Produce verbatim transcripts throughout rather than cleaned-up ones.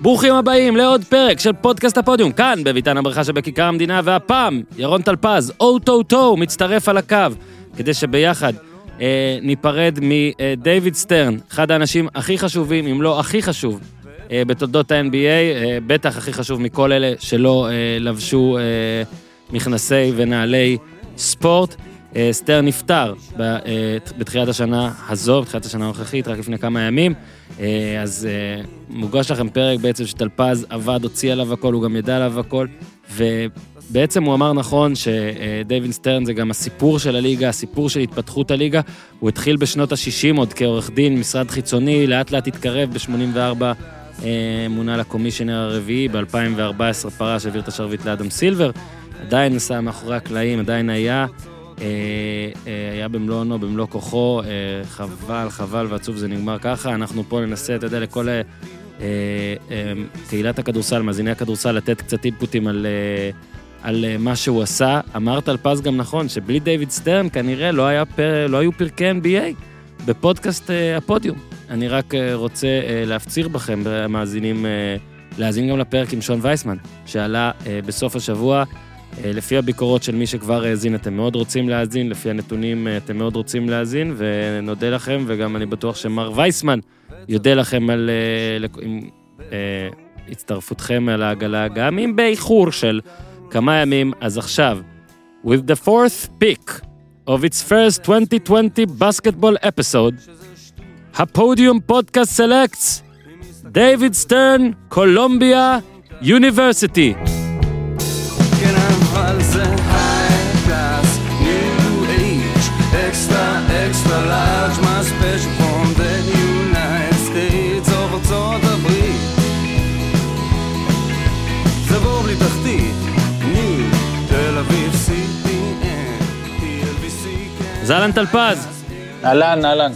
ברוכים הבאים לעוד פרק של פודקאסט הפודיום, כאן בביתן הברכה שבכיכר המדינה, והפעם ירון טלפז, אוטוטו, מצטרף על הקו, כדי שביחד אה, ניפרד מדייוויד סטרן, אחד האנשים הכי חשובים, אם לא הכי חשוב, אה, בתולדות ה-אן בי איי, אה, בטח הכי חשוב מכל אלה שלא אה, לבשו אה, מכנסי ונעלי ספורט. אה, סטרן נפטר ב, אה, בתחילת השנה הזו, בתחילת השנה הנוכחית, רק לפני כמה ימים, אז מוגש לכם פרק בעצם שטלפז עבד, הוציא עליו הכל, הוא גם ידע עליו הכל, ובעצם הוא אמר נכון שדייוויד סטרן זה גם הסיפור של הליגה, הסיפור של התפתחות הליגה. הוא התחיל בשנות ה-שישים עוד כעורך דין, משרד חיצוני, לאט לאט התקרב, ב-שמונים וארבע מונה לקומישיונר הרביעי, ב-אלפיים וארבע עשרה פרש, העביר את השרביט לאדם סילבר, עדיין נסע מאחורי הקלעים, עדיין היה... היה במלואנו, במלוא כוחו, חבל, חבל ועצוב, זה נגמר ככה. אנחנו פה ננסה, אתה יודע, לכל קהילת הכדורסל, מאזיני הכדורסל, לתת קצת אינפוטים על מה שהוא עשה. אמר טלפז גם נכון, שבלי דייוויד סטרן כנראה לא היו פרקי אן בי איי בפודקאסט הפודיום. אני רק רוצה להפציר בכם, מאזינים, להאזין גם לפרק עם שון וייסמן, שעלה בסוף השבוע, לפי הביקורות של מי שכבר האזין, אתם מאוד רוצים להאזין, לפי הנתונים אתם מאוד רוצים להאזין, ונודה לכם, וגם אני בטוח שמר וייסמן יודע לכם על הצטרפותכם על העגלה, גם אם באיחור של כמה ימים. אז עכשיו, with the fourth pick of its first twenty twenty basketball episode, הפודיום פודקאסט סלקטס, דייוויד סטרן, קולומביה יוניברסיטי. It's a high-class, new age, extra, extra large, my special from the United States of ארצות הברית. זבור בלי תחתית, ניו, תל אביב, סי פי אן, טי אל וי סי. זלן טלפז. אלן, אלן.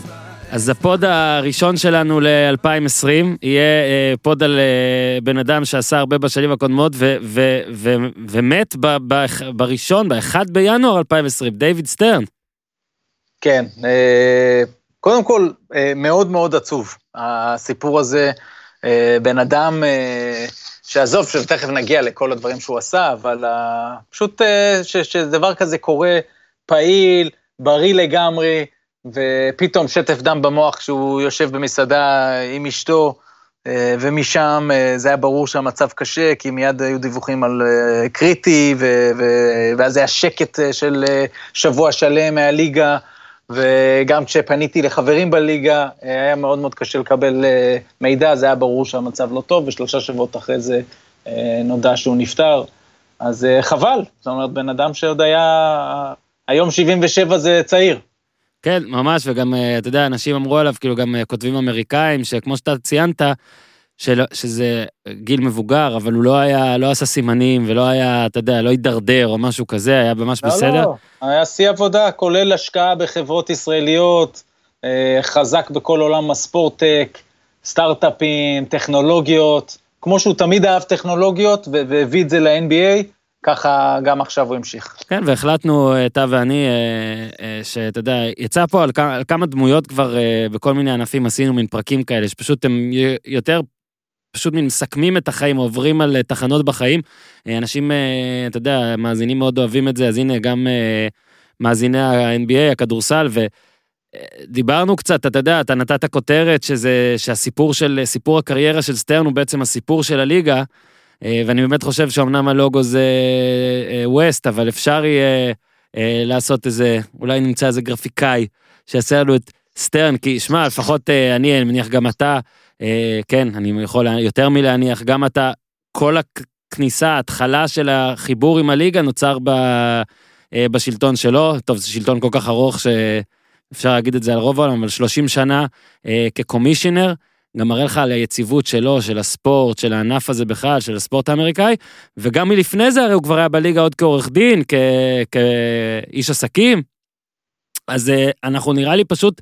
אז הפוד הראשון שלנו ל-אלפיים ועשרים יהיה פוד על בן אדם שעשה הרבה בשנים הקודמות ו- ו- ו- ומת ב- ב- בראשון, ב-אחד בינואר אלפיים ועשרים, דייוויד סטרן. כן, קודם כל, מאוד מאוד עצוב. הסיפור הזה, בן אדם שעזוב, שתכף נגיע לכל הדברים שהוא עשה, אבל פשוט ש- שדבר כזה קורה, פעיל, בריא לגמרי, ופתאום שטף דם במוח שהוא יושב במסעדה עם אשתו, ומשם זה היה ברור שהמצב קשה, כי מיד היו דיווחים על קריטי, ואז היה שקט של שבוע שלם מהליגה, וגם כשפניתי לחברים בליגה, היה מאוד מאוד קשה לקבל מידע, זה היה ברור שהמצב לא טוב, ושלושה שבועות אחרי זה נודע שהוא נפטר, אז חבל, זאת אומרת, בן אדם שעוד היה, היום שבעים ושבע זה צעיר. כן, ממש, וגם, אתה יודע, אנשים אמרו עליו, כאילו גם כותבים אמריקאים, שכמו שאתה ציינת, של, שזה גיל מבוגר, אבל הוא לא היה, לא עשה סימנים, ולא היה, אתה יודע, לא הידרדר או משהו כזה, היה ממש לא, בסדר. לא, היה שיא עבודה, כולל השקעה בחברות ישראליות, חזק בכל עולם הספורטק, סטארט-אפים, טכנולוגיות, כמו שהוא תמיד אהב טכנולוגיות, והביא את זה ל-אן בי איי, ככה גם עכשיו הוא המשיך. כן, והחלטנו, אתה ואני, שאתה יודע, יצא פה על כמה דמויות כבר בכל מיני ענפים, עשינו מין פרקים כאלה, שפשוט הם יותר, פשוט מין מסכמים את החיים, עוברים על תחנות בחיים. אנשים, אתה יודע, מאזינים מאוד אוהבים את זה, אז הנה גם מאזיני ה-אן בי איי, הכדורסל, ו... דיברנו קצת, אתה יודע, אתה נתת כותרת שזה, שהסיפור של, סיפור הקריירה של סטרן הוא בעצם הסיפור של הליגה, ואני באמת חושב שאומנם הלוגו זה ווסט, אבל אפשר יהיה לעשות איזה, אולי נמצא איזה גרפיקאי, שיעשה לנו את סטרן, כי שמע, לפחות אני, אני מניח גם אתה, כן, אני יכול יותר מלהניח, גם אתה, כל הכניסה, ההתחלה של החיבור עם הליגה נוצר בשלטון שלו, טוב, זה שלטון כל כך ארוך שאפשר להגיד את זה על רוב העולם, אבל שלושים שנה כקומישיונר, גם מראה לך על היציבות שלו, של הספורט, של הענף הזה בכלל, של הספורט האמריקאי, וגם מלפני זה הרי הוא כבר היה בליגה עוד כעורך דין, כ... כאיש עסקים, אז אנחנו נראה לי פשוט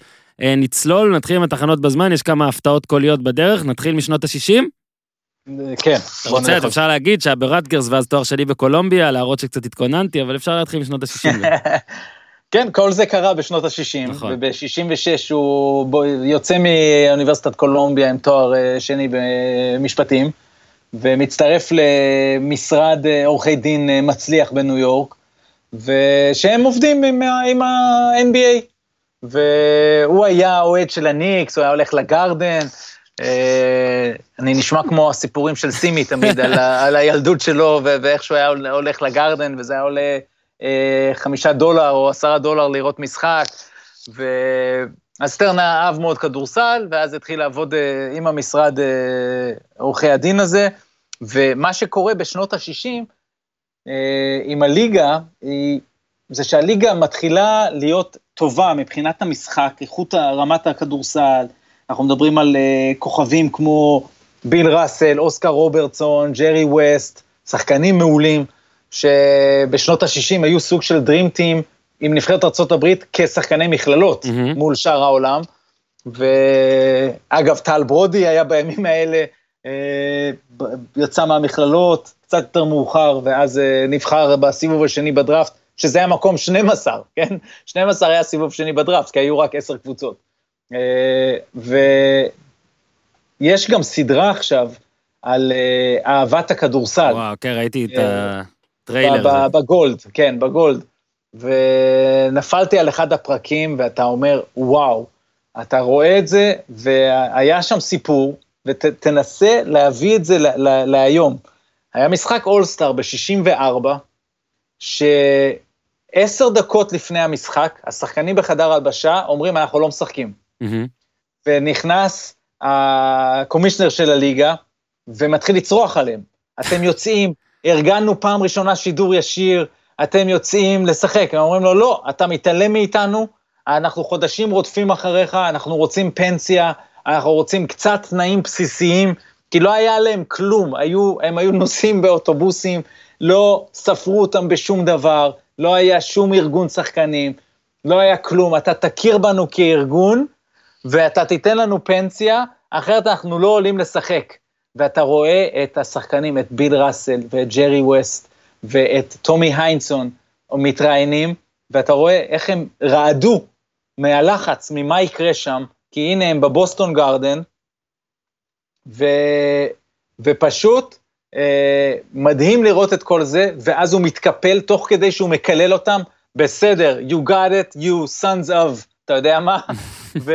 נצלול, נתחיל עם התחנות בזמן, יש כמה הפתעות קוליות בדרך, נתחיל משנות ה-שישים? כן. אתה רוצה, אתה אפשר להגיד שהברטגרס ואז תואר שלי בקולומביה, להראות שקצת התכוננתי, אבל אפשר להתחיל משנות ה-שישים. כן, כל זה קרה בשנות ה-שישים, נכון. וב-שישים ושש הוא יוצא מאוניברסיטת קולומביה עם תואר שני במשפטים, ומצטרף למשרד עורכי דין מצליח בניו יורק, ושהם עובדים עם, עם ה-אן בי איי, והוא היה אוהד של הניקס, הוא היה הולך לגרדן, אני נשמע כמו הסיפורים של סימי תמיד, על, ה, על הילדות שלו, ואיך שהוא היה הולך לגרדן, וזה היה עולה חמישה דולר או עשרה דולר לראות משחק, ו... אז סטרנה אהב מאוד כדורסל, ואז התחיל לעבוד אה, עם המשרד עורכי אה, הדין הזה, ומה שקורה בשנות ה-שישים אה, עם הליגה, היא, זה שהליגה מתחילה להיות טובה מבחינת המשחק, איכות רמת הכדורסל, אנחנו מדברים על אה, כוכבים כמו ביל ראסל, אוסקר רוברטסון, ג'רי ווסט, שחקנים מעולים, שבשנות ה-שישים היו סוג של דרימטים, עם נבחרת ארצות הברית כשחקני מכללות mm-hmm. מול שאר העולם, ואגב טל ברודי היה בימים האלה, אה, יצא מהמכללות, קצת יותר מאוחר, ואז אה, נבחר בסיבוב השני בדראפט, שזה היה מקום שנים עשר, כן? שנים עשר היה סיבוב שני בדראפט, כי היו רק עשר קבוצות. אה, ויש גם סדרה עכשיו על אה, אהבת הכדורסל. וואו, כן, ראיתי את אה, הטריילר. ב- ב- בגולד, כן, בגולד. ונפלתי על אחד הפרקים, ואתה אומר, וואו, אתה רואה את זה, והיה שם סיפור, ותנסה להביא את זה להיום. היה משחק אולסטאר ב-שישים וארבע, שעשר דקות לפני המשחק, השחקנים בחדר הלבשה אומרים, אנחנו לא משחקים. ונכנס הקומישנר של הליגה, ומתחיל לצרוח עליהם. אתם יוצאים, ארגנו פעם ראשונה שידור ישיר, אתם יוצאים לשחק, הם אומרים לו, לא, אתה מתעלם מאיתנו, אנחנו חודשים רודפים אחריך, אנחנו רוצים פנסיה, אנחנו רוצים קצת תנאים בסיסיים, כי לא היה להם כלום, היו, הם היו נוסעים באוטובוסים, לא ספרו אותם בשום דבר, לא היה שום ארגון שחקנים, לא היה כלום, אתה תכיר בנו כארגון, ואתה תיתן לנו פנסיה, אחרת אנחנו לא עולים לשחק, ואתה רואה את השחקנים, את ביל ראסל ואת ג'רי ווסט, ואת טומי היינסון מתראיינים, ואתה רואה איך הם רעדו מהלחץ, ממה יקרה שם, כי הנה הם בבוסטון גארדן, ו... ופשוט אה, מדהים לראות את כל זה, ואז הוא מתקפל תוך כדי שהוא מקלל אותם, בסדר, you got it, you sons of, אתה יודע מה? ו...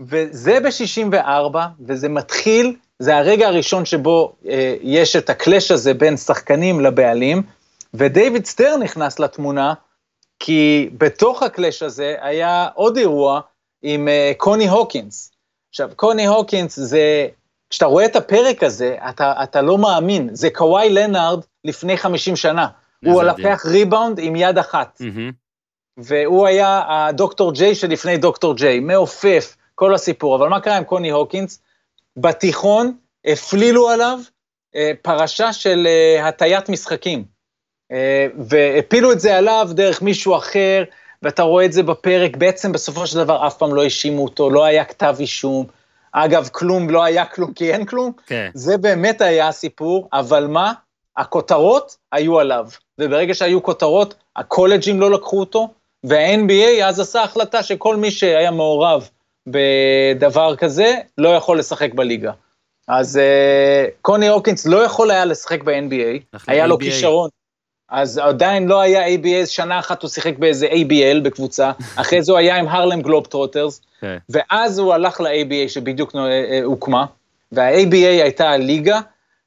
וזה ב-שישים וארבע, וזה מתחיל, זה הרגע הראשון שבו אה, יש את הקלש הזה בין שחקנים לבעלים, ודייוויד סטר נכנס לתמונה, כי בתוך הקלש הזה היה עוד אירוע עם אה, קוני הוקינס. עכשיו, קוני הוקינס זה, כשאתה רואה את הפרק הזה, אתה, אתה לא מאמין, זה קוואי לנארד לפני חמישים שנה, הוא הלקח ריבאונד עם יד אחת, והוא היה הדוקטור ג'יי שלפני דוקטור ג'יי, מעופף, כל הסיפור, אבל מה קרה עם קוני הוקינס? בתיכון הפלילו עליו אה, פרשה של אה, הטיית משחקים, אה, והפילו את זה עליו דרך מישהו אחר, ואתה רואה את זה בפרק, בעצם בסופו של דבר אף פעם לא האשימו אותו, לא היה כתב אישום, אגב כלום, לא היה כלום כי אין כלום, okay. זה באמת היה הסיפור, אבל מה? הכותרות היו עליו, וברגע שהיו כותרות, הקולג'ים לא לקחו אותו, וה-אן בי איי אז עשה החלטה שכל מי שהיה מעורב, בדבר כזה, לא יכול לשחק בליגה. אז uh, קוני הוקינס לא יכול היה לשחק ב-אן בי איי, היה לו כישרון, אז עדיין לא היה איי בי איי, שנה אחת הוא שיחק באיזה איי בי אל בקבוצה, אחרי זה הוא היה עם הרלם גלוב טרוטרס, okay. ואז הוא הלך ל-איי בי איי שבדיוק הוקמה, וה-איי בי איי הייתה הליגה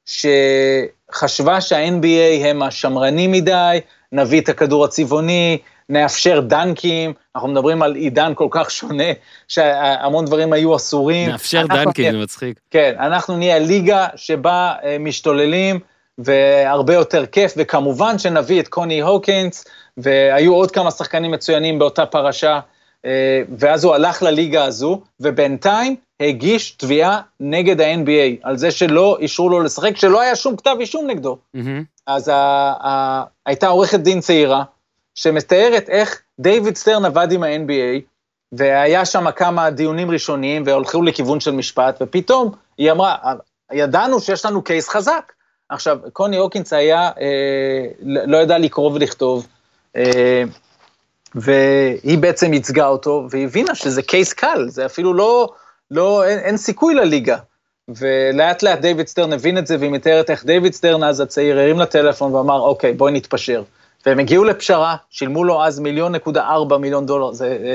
שחשבה שה-אן בי איי הם השמרנים מדי, נביא את הכדור הצבעוני, נאפשר דנקים, אנחנו מדברים על עידן כל כך שונה, שהמון דברים היו אסורים. נאפשר דנקים, זה מצחיק. כן, אנחנו נהיה ליגה שבה משתוללים, והרבה יותר כיף, וכמובן שנביא את קוני הוקינס, והיו עוד כמה שחקנים מצוינים באותה פרשה, ואז הוא הלך לליגה הזו, ובינתיים הגיש תביעה נגד ה-אן בי איי, על זה שלא אישרו לו לשחק, שלא היה שום כתב אישום נגדו. אז הייתה עורכת דין צעירה, שמתארת איך דייוויד סטרן עבד עם ה-אן בי איי, והיה שם כמה דיונים ראשוניים, והולכו לכיוון של משפט, ופתאום היא אמרה, ידענו שיש לנו קייס חזק. עכשיו, קוני הוקינס היה, אה, לא ידע לקרוא ולכתוב, אה, והיא בעצם ייצגה אותו, והיא הבינה שזה קייס קל, זה אפילו לא, לא, אין, אין סיכוי לליגה, ולאט לאט דיוויד סטרן הבין את זה, והיא מתארת איך דיוויד סטרן אז הצעיר הרים לטלפון ואמר, אוקיי, בואי נתפשר. והם הגיעו לפשרה, שילמו לו אז מיליון נקודה ארבע מיליון דולר,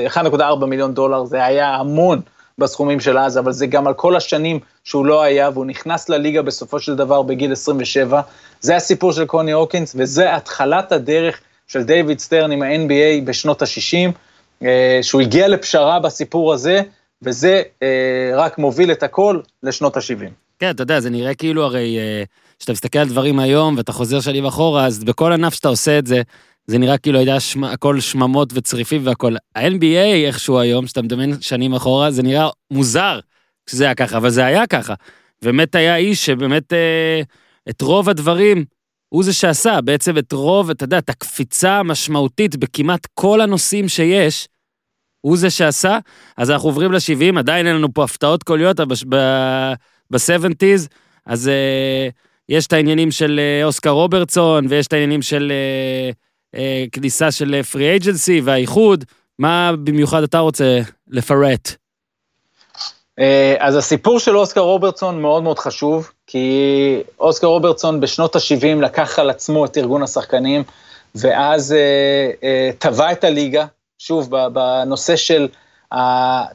אחד נקודה ארבע מיליון דולר, זה היה המון בסכומים של אז, אבל זה גם על כל השנים שהוא לא היה, והוא נכנס לליגה בסופו של דבר בגיל עשרים ושבע, זה הסיפור של קוני הוקינס, וזה התחלת הדרך של דיוויד סטרן עם ה-אן בי איי בשנות ה-שישים, שהוא הגיע לפשרה בסיפור הזה, וזה רק מוביל את הכל לשנות ה-שבעים. כן, אתה יודע, זה נראה כאילו הרי, שאתה מסתכל על דברים היום, ואתה חוזר שנים אחורה, אז בכל ענף שאתה עושה את זה, זה נראה כאילו היה שמ, הכל שממות וצריפים והכל. ה-אן בי איי איכשהו היום, שאתה מדמיין שנים אחורה, זה נראה מוזר שזה היה ככה, אבל זה היה ככה. באמת היה איש שבאמת אה, את רוב הדברים, הוא זה שעשה, בעצם את רוב, אתה יודע, את הקפיצה המשמעותית בכמעט כל הנושאים שיש, הוא זה שעשה, אז אנחנו עוברים ל-שבעים, עדיין אין לנו פה הפתעות קוליות ב-שבעים, אז אה, יש את העניינים של אוסקר רוברטסון, ויש את העניינים של... אה, כניסה של פרי אייג'נסי והאיחוד, מה במיוחד אתה רוצה לפרט? אז הסיפור של אוסקר רוברטסון מאוד מאוד חשוב, כי אוסקר רוברטסון בשנות ה-שבעים לקח על עצמו את ארגון השחקנים, ואז טבע את הליגה, שוב, בנושא של,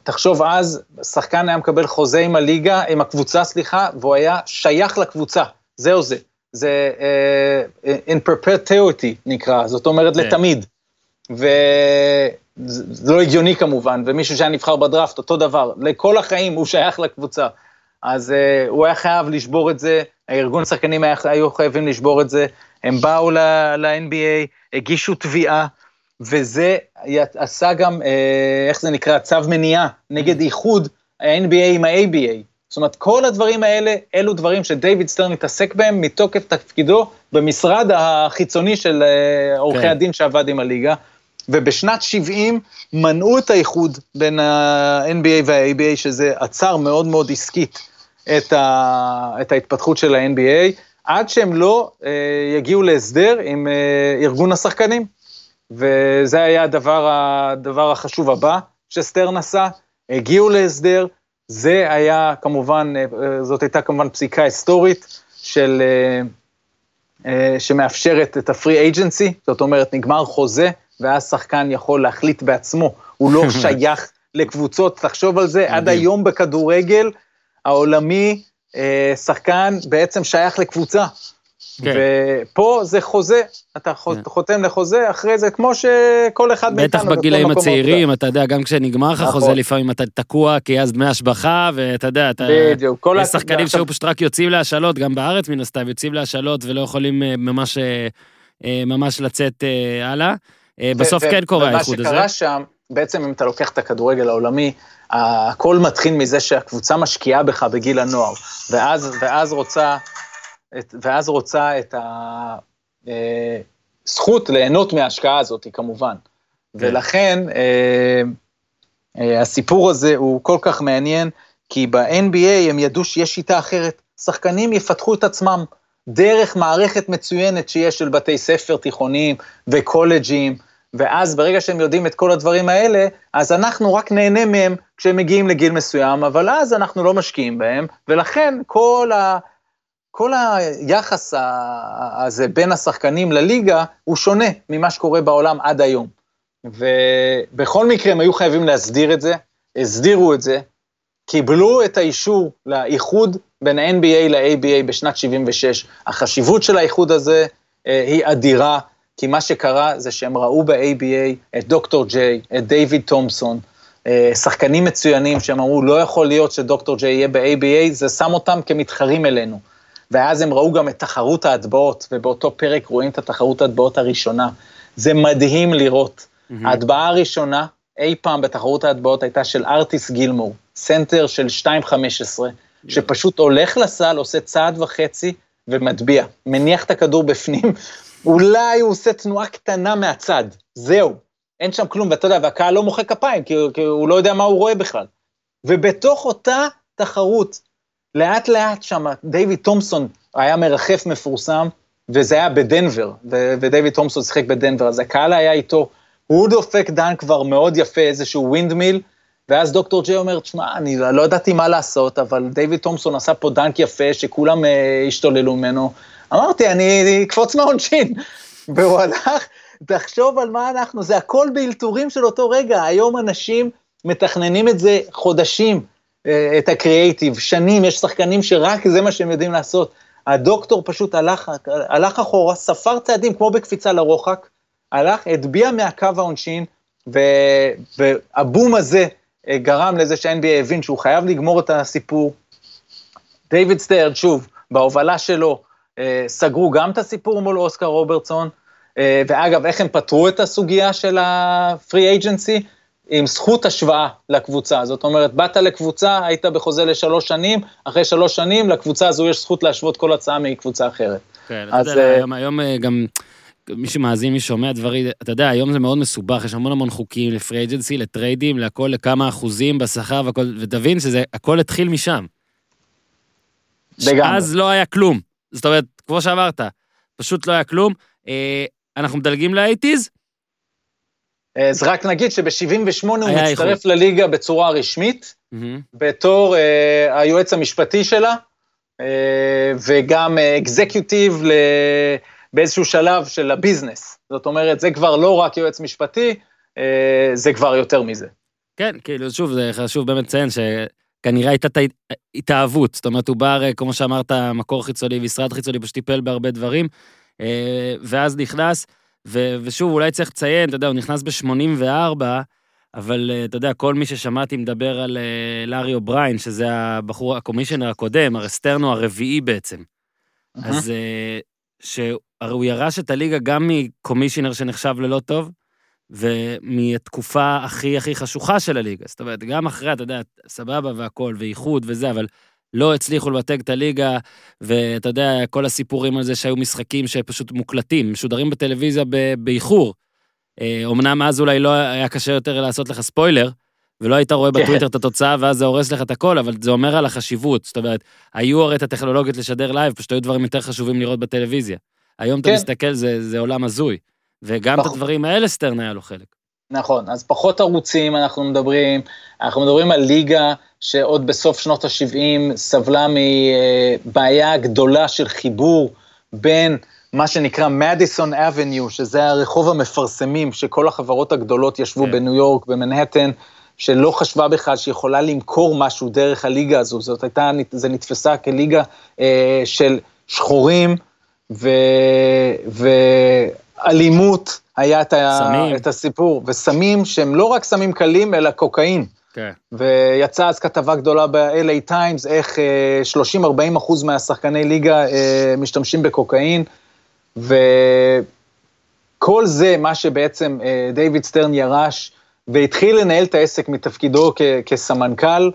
תחשוב אז, שחקן היה מקבל חוזה עם הליגה, עם הקבוצה, סליחה, והוא היה שייך לקבוצה, זה או זה. זה uh, in perpetuity נקרא, זאת אומרת yeah. לתמיד, וזה לא הגיוני כמובן, ומישהו שהיה נבחר בדראפט, אותו דבר, לכל החיים הוא שייך לקבוצה, אז uh, הוא היה חייב לשבור את זה, הארגון השחקנים היה, היו חייבים לשבור את זה, הם באו ל-אן בי איי, הגישו תביעה, וזה עשה גם, uh, איך זה נקרא, צו מניעה, נגד איחוד ה-אן בי איי עם ה-איי בי איי, זאת אומרת, כל הדברים האלה, אלו דברים שדייוויד סטרן התעסק בהם, מתוקף תפקידו במשרד החיצוני של עורכי הדין שעבד עם הליגה, ובשנת שבעים מנעו את האיחוד בין ה-אן בי איי וה-איי בי איי, שזה עצר מאוד מאוד עסקית את, ה- את ההתפתחות של ה-אן בי איי, עד שהם לא אה, יגיעו להסדר עם אה, ארגון השחקנים, וזה היה הדבר, הדבר החשוב הבא שסטרן עשה, הגיעו להסדר, זה היה כמובן, זאת הייתה כמובן פסיקה היסטורית של, שמאפשרת את הפרי אייג'נסי, זאת אומרת נגמר חוזה, ואז שחקן יכול להחליט בעצמו, הוא לא שייך לקבוצות, תחשוב על זה, עד היום בכדורגל העולמי, שחקן בעצם שייך לקבוצה, ופה זה חוזה, אתה חותם לחוזה, אחרי זה כמו שכל אחד מאיתנו. בטח בגילאים הצעירים, אתה יודע, גם כשנגמר לך חוזה, לפעמים אתה תקוע, כי אז דמי השבחה, ואתה יודע, יש שחקנים שהיו פשוט רק יוצאים להשאלות, גם בארץ מן הסתם, יוצאים להשאלות, ולא יכולים ממש לצאת הלאה. בסוף כן קורה האיחוד הזה. ומה שקרה שם, בעצם אם אתה לוקח את הכדורגל העולמי, הכל מתחיל מזה שהקבוצה משקיעה בך בגיל הנוער, ואז רוצה... את, ואז רוצה את הזכות ליהנות מההשקעה הזאת, כמובן. Okay. ולכן, אה, אה, הסיפור הזה הוא כל כך מעניין, כי ב-אן בי איי הם ידעו שיש שיטה אחרת. שחקנים יפתחו את עצמם דרך מערכת מצוינת שיש של בתי ספר תיכוניים וקולג'ים, ואז ברגע שהם יודעים את כל הדברים האלה, אז אנחנו רק נהנה מהם כשהם מגיעים לגיל מסוים, אבל אז אנחנו לא משקיעים בהם, ולכן כל ה... כל היחס הזה בין השחקנים לליגה הוא שונה ממה שקורה בעולם עד היום. ובכל מקרה הם היו חייבים להסדיר את זה, הסדירו את זה, קיבלו את האישור לאיחוד בין ה-אן בי איי ל-איי בי איי בשנת שבעים ושש. החשיבות של האיחוד הזה היא אדירה, כי מה שקרה זה שהם ראו ב-איי בי איי את דוקטור ג'יי, את דיוויד תומפסון, שחקנים מצוינים שהם אמרו לא יכול להיות שדוקטור ג'יי יהיה ב-איי בי איי, זה שם אותם כמתחרים אלינו. ואז הם ראו גם את תחרות ההטבעות, ובאותו פרק רואים את התחרות ההטבעות הראשונה. זה מדהים לראות. Mm-hmm. ההטבעה הראשונה, אי פעם בתחרות ההטבעות, הייתה של ארטיס גילמור, סנטר של שתיים חמש עשרה, yeah. שפשוט הולך לסל, עושה צעד וחצי, ומטביע. מניח את הכדור בפנים, אולי הוא עושה תנועה קטנה מהצד. זהו, אין שם כלום, ואתה יודע, והקהל לא מוחא כפיים, כי, כי הוא לא יודע מה הוא רואה בכלל. ובתוך אותה תחרות, לאט לאט שם, דיוויד תומפסון היה מרחף מפורסם, וזה היה בדנבר, ודיוויד תומפסון שיחק בדנבר, אז הקהל היה איתו, הוא דופק דן כבר מאוד יפה, איזשהו ווינדמיל, ואז דוקטור ג'י אומר, תשמע, אני לא ידעתי מה לעשות, אבל דיוויד תומסון עשה פה דנק יפה, שכולם השתוללו ממנו. אמרתי, אני אקפוץ מהעונשין. והוא הלך, תחשוב על מה אנחנו, זה הכל באלתורים של אותו רגע. היום אנשים מתכננים את זה חודשים, את הקריאייטיב, שנים, יש שחקנים שרק זה מה שהם יודעים לעשות. הדוקטור פשוט הלך, הלך אחורה, ספר צעדים, כמו בקפיצה לרוחק, הלך, הדביע מהקו העונשין, והבום הזה גרם לזה שה-אן בי איי הבין שהוא חייב לגמור את הסיפור. דיוויד סטיירד, שוב, בהובלה שלו, סגרו גם את הסיפור מול אוסקר רוברטסון, ואגב, איך הם פתרו את הסוגיה של ה-free agency? עם זכות השוואה לקבוצה. זאת אומרת, באת לקבוצה, היית בחוזה לשלוש שנים, אחרי שלוש שנים, לקבוצה הזו יש זכות להשוות כל הצעה מקבוצה אחרת. כן, אז אתה יודע, היום, היום גם מי שמאזין, מי שומע דברים, אתה יודע, היום זה מאוד מסובך, יש המון המון חוקים לפרי אג'נסי, לטריידים, לכל, לכמה אחוזים בשכר, ותבין שזה, הכל התחיל משם. בגמרי. אז לא היה כלום. זאת אומרת, כמו שעברת, פשוט לא היה כלום. אנחנו מדלגים לאייטיז, אז רק נגיד שב-שבעים ושמונה הוא מצטרף לליגה בצורה רשמית, בתור היועץ המשפטי שלה, וגם אקזקיוטיב באיזשהו שלב של הביזנס. זאת אומרת, זה כבר לא רק יועץ משפטי, זה כבר יותר מזה. כן, כאילו, שוב, זה חשוב באמת לציין שכנראה הייתה התאהבות, זאת אומרת, הוא בא, כמו שאמרת, מקור חיצוני, משרד חיצוני, פשוט טיפל בהרבה דברים, ואז נכנס, ו- ושוב, אולי צריך לציין, אתה יודע, הוא נכנס ב-שמונים וארבע, אבל אתה יודע, כל מי ששמעתי מדבר על uh, לארי אובריין, שזה הבחור הקומישיונר הקודם, הרסטרנו הרביעי בעצם. Uh-huh. אז uh, שהוא ירש את הליגה גם מקומישיונר שנחשב ללא טוב, ומהתקופה הכי הכי חשוכה של הליגה. זאת אומרת, גם אחרי, אתה יודע, סבבה והכל, ואיחוד וזה, אבל לא הצליחו לבטג את הליגה, ואתה יודע, כל הסיפורים על זה שהיו משחקים שפשוט מוקלטים, משודרים בטלוויזיה באיחור. אומנם אז אולי לא היה קשה יותר לעשות לך ספוילר, ולא היית רואה בטוויטר את התוצאה, ואז זה הורס לך את הכל, אבל זה אומר על החשיבות. זאת אומרת, היו הרי את הטכנולוגיות לשדר לייב, פשוט היו דברים יותר חשובים לראות בטלוויזיה. היום אתה מסתכל, זה עולם הזוי. וגם את הדברים האלה סטרן היה לו חלק. נכון, אז פחות ערוצים אנחנו מדברים, אנחנו מדברים על ליגה שעוד בסוף שנות ה-שבעים סבלה מבעיה גדולה של חיבור בין מה שנקרא מדיסון אבניו, שזה הרחוב המפרסמים שכל החברות הגדולות ישבו yeah. בניו יורק, במנהטן, שלא חשבה בכלל שיכולה למכור משהו דרך הליגה הזו, זאת הייתה, זה נתפסה כליגה אה, של שחורים ו... ו... אלימות, היה את הסיפור, וסמים שהם לא רק סמים קלים, אלא קוקאין. כן. ויצאה אז כתבה גדולה ב-אל איי Times, איך שלושים עד ארבעים אחוז מהשחקני ליגה משתמשים בקוקאין, וכל זה מה שבעצם דיוויד סטרן ירש, והתחיל לנהל את העסק מתפקידו כסמנכ"ל,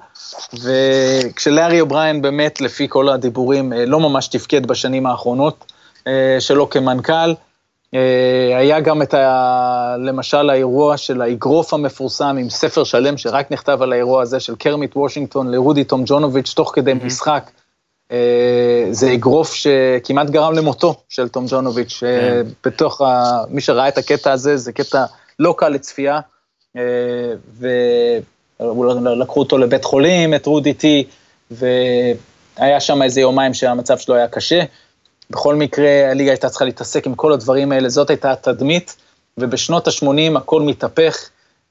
וכשלארי אובריין באמת, לפי כל הדיבורים, לא ממש תפקד בשנים האחרונות שלו כמנכ"ל, היה גם את ה, למשל האירוע של האגרוף המפורסם עם ספר שלם שרק נכתב על האירוע הזה של קרמיט וושינגטון לרודי טום ג'ונוביץ' תוך כדי mm-hmm. משחק. זה אגרוף שכמעט גרם למותו של טום ג'ונוביץ'. Mm-hmm. בתוך ה, מי שראה את הקטע הזה, זה קטע לא קל לצפייה, ולקחו אותו לבית חולים, את רודי טי, והיה שם איזה יומיים שהמצב שלו היה קשה. בכל מקרה, הליגה הייתה צריכה להתעסק עם כל הדברים האלה, זאת הייתה התדמית, ובשנות ה-שמונים הכל מתהפך,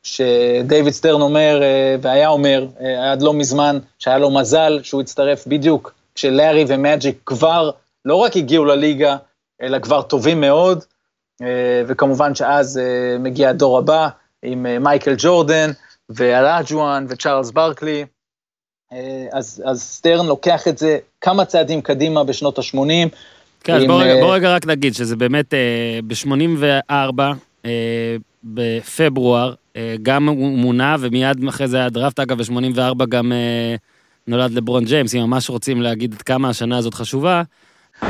שדיוויד סטרן אומר, והיה אומר, עד לא מזמן, שהיה לו מזל שהוא הצטרף בדיוק, כשלארי ומאג'יק כבר לא רק הגיעו לליגה, אלא כבר טובים מאוד, וכמובן שאז מגיע הדור הבא, עם מייקל ג'ורדן, ואלאג'ואן וצ'ארלס ברקלי, אז, אז סטרן לוקח את זה כמה צעדים קדימה בשנות ה-שמונים, כן, אז בוא, uh... בוא רגע רק נגיד שזה באמת uh, ב-שמונים וארבע, uh, בפברואר, uh, גם הוא מונה, ומיד אחרי זה היה דראפט, אגב, ב-שמונים וארבע גם uh, נולד לברון ג'יימס, אם ממש רוצים להגיד את כמה השנה הזאת חשובה. The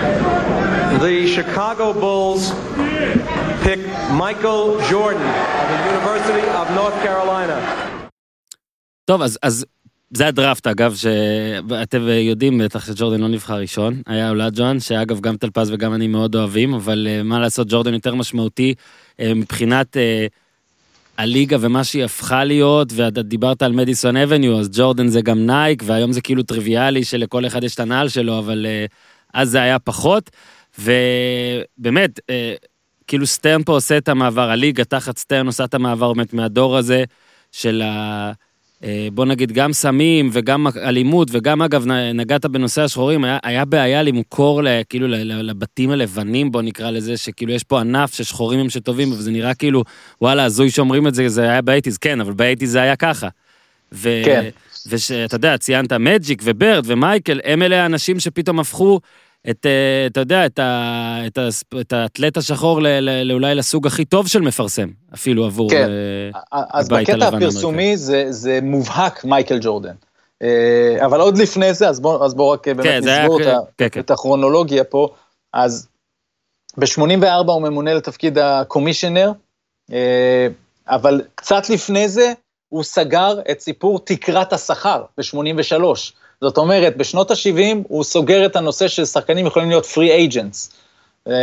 Chicago Bulls pick Michael Jordan of the University of North Carolina. טוב, אז... אז זה הדראפט, אגב, שאתם יודעים, בטח שג'ורדן לא נבחר ראשון, היה אלאג'ואן, שאגב, גם טלפז וגם אני מאוד אוהבים, אבל מה לעשות, ג'ורדן יותר משמעותי מבחינת הליגה ומה שהיא הפכה להיות, ואתה דיברת על מדיסון אבניו, אז ג'ורדן זה גם נייק, והיום זה כאילו טריוויאלי שלכל אחד יש את הנעל שלו, אבל אז זה היה פחות, ובאמת, כאילו סטרן פה עושה את המעבר, הליגה תחת סטרן עושה את המעבר באמת מהדור הזה, של ה... בוא נגיד גם סמים וגם אלימות, וגם אגב נגעת בנושא השחורים, היה, היה בעיה למכור כאילו לבתים הלבנים, בוא נקרא לזה, שכאילו יש פה ענף ששחורים הם שטובים, וזה נראה כאילו, וואלה, זוי שאומרים את זה, זה היה באייטיז, כן, אבל באייטיז זה היה ככה. ו, כן. ואתה יודע, ציינת מג'יק וברד ומייקל, הם אלה האנשים שפתאום הפכו, את, אתה יודע, את, ה, את, ה, את האתלט השחור לא, לא, אולי לסוג הכי טוב של מפרסם, אפילו עבור כן. uh, אז בקטע הפרסומי זה, זה מובהק מייקל ג'ורדן. Uh, אבל עוד לפני זה, אז בואו בוא רק באמת כן, נסבור היה... את, כן, כן. את הכרונולוגיה פה. אז ב-שמונים וארבע הוא ממונה לתפקיד הקומישיונר, uh, אבל קצת לפני זה הוא סגר את סיפור תקרת השכר ב-שמונים ושלוש. זאת אומרת, בשנות ה-שבעים הוא סוגר את הנושא של שחקנים יכולים להיות פרי אייג'נטס.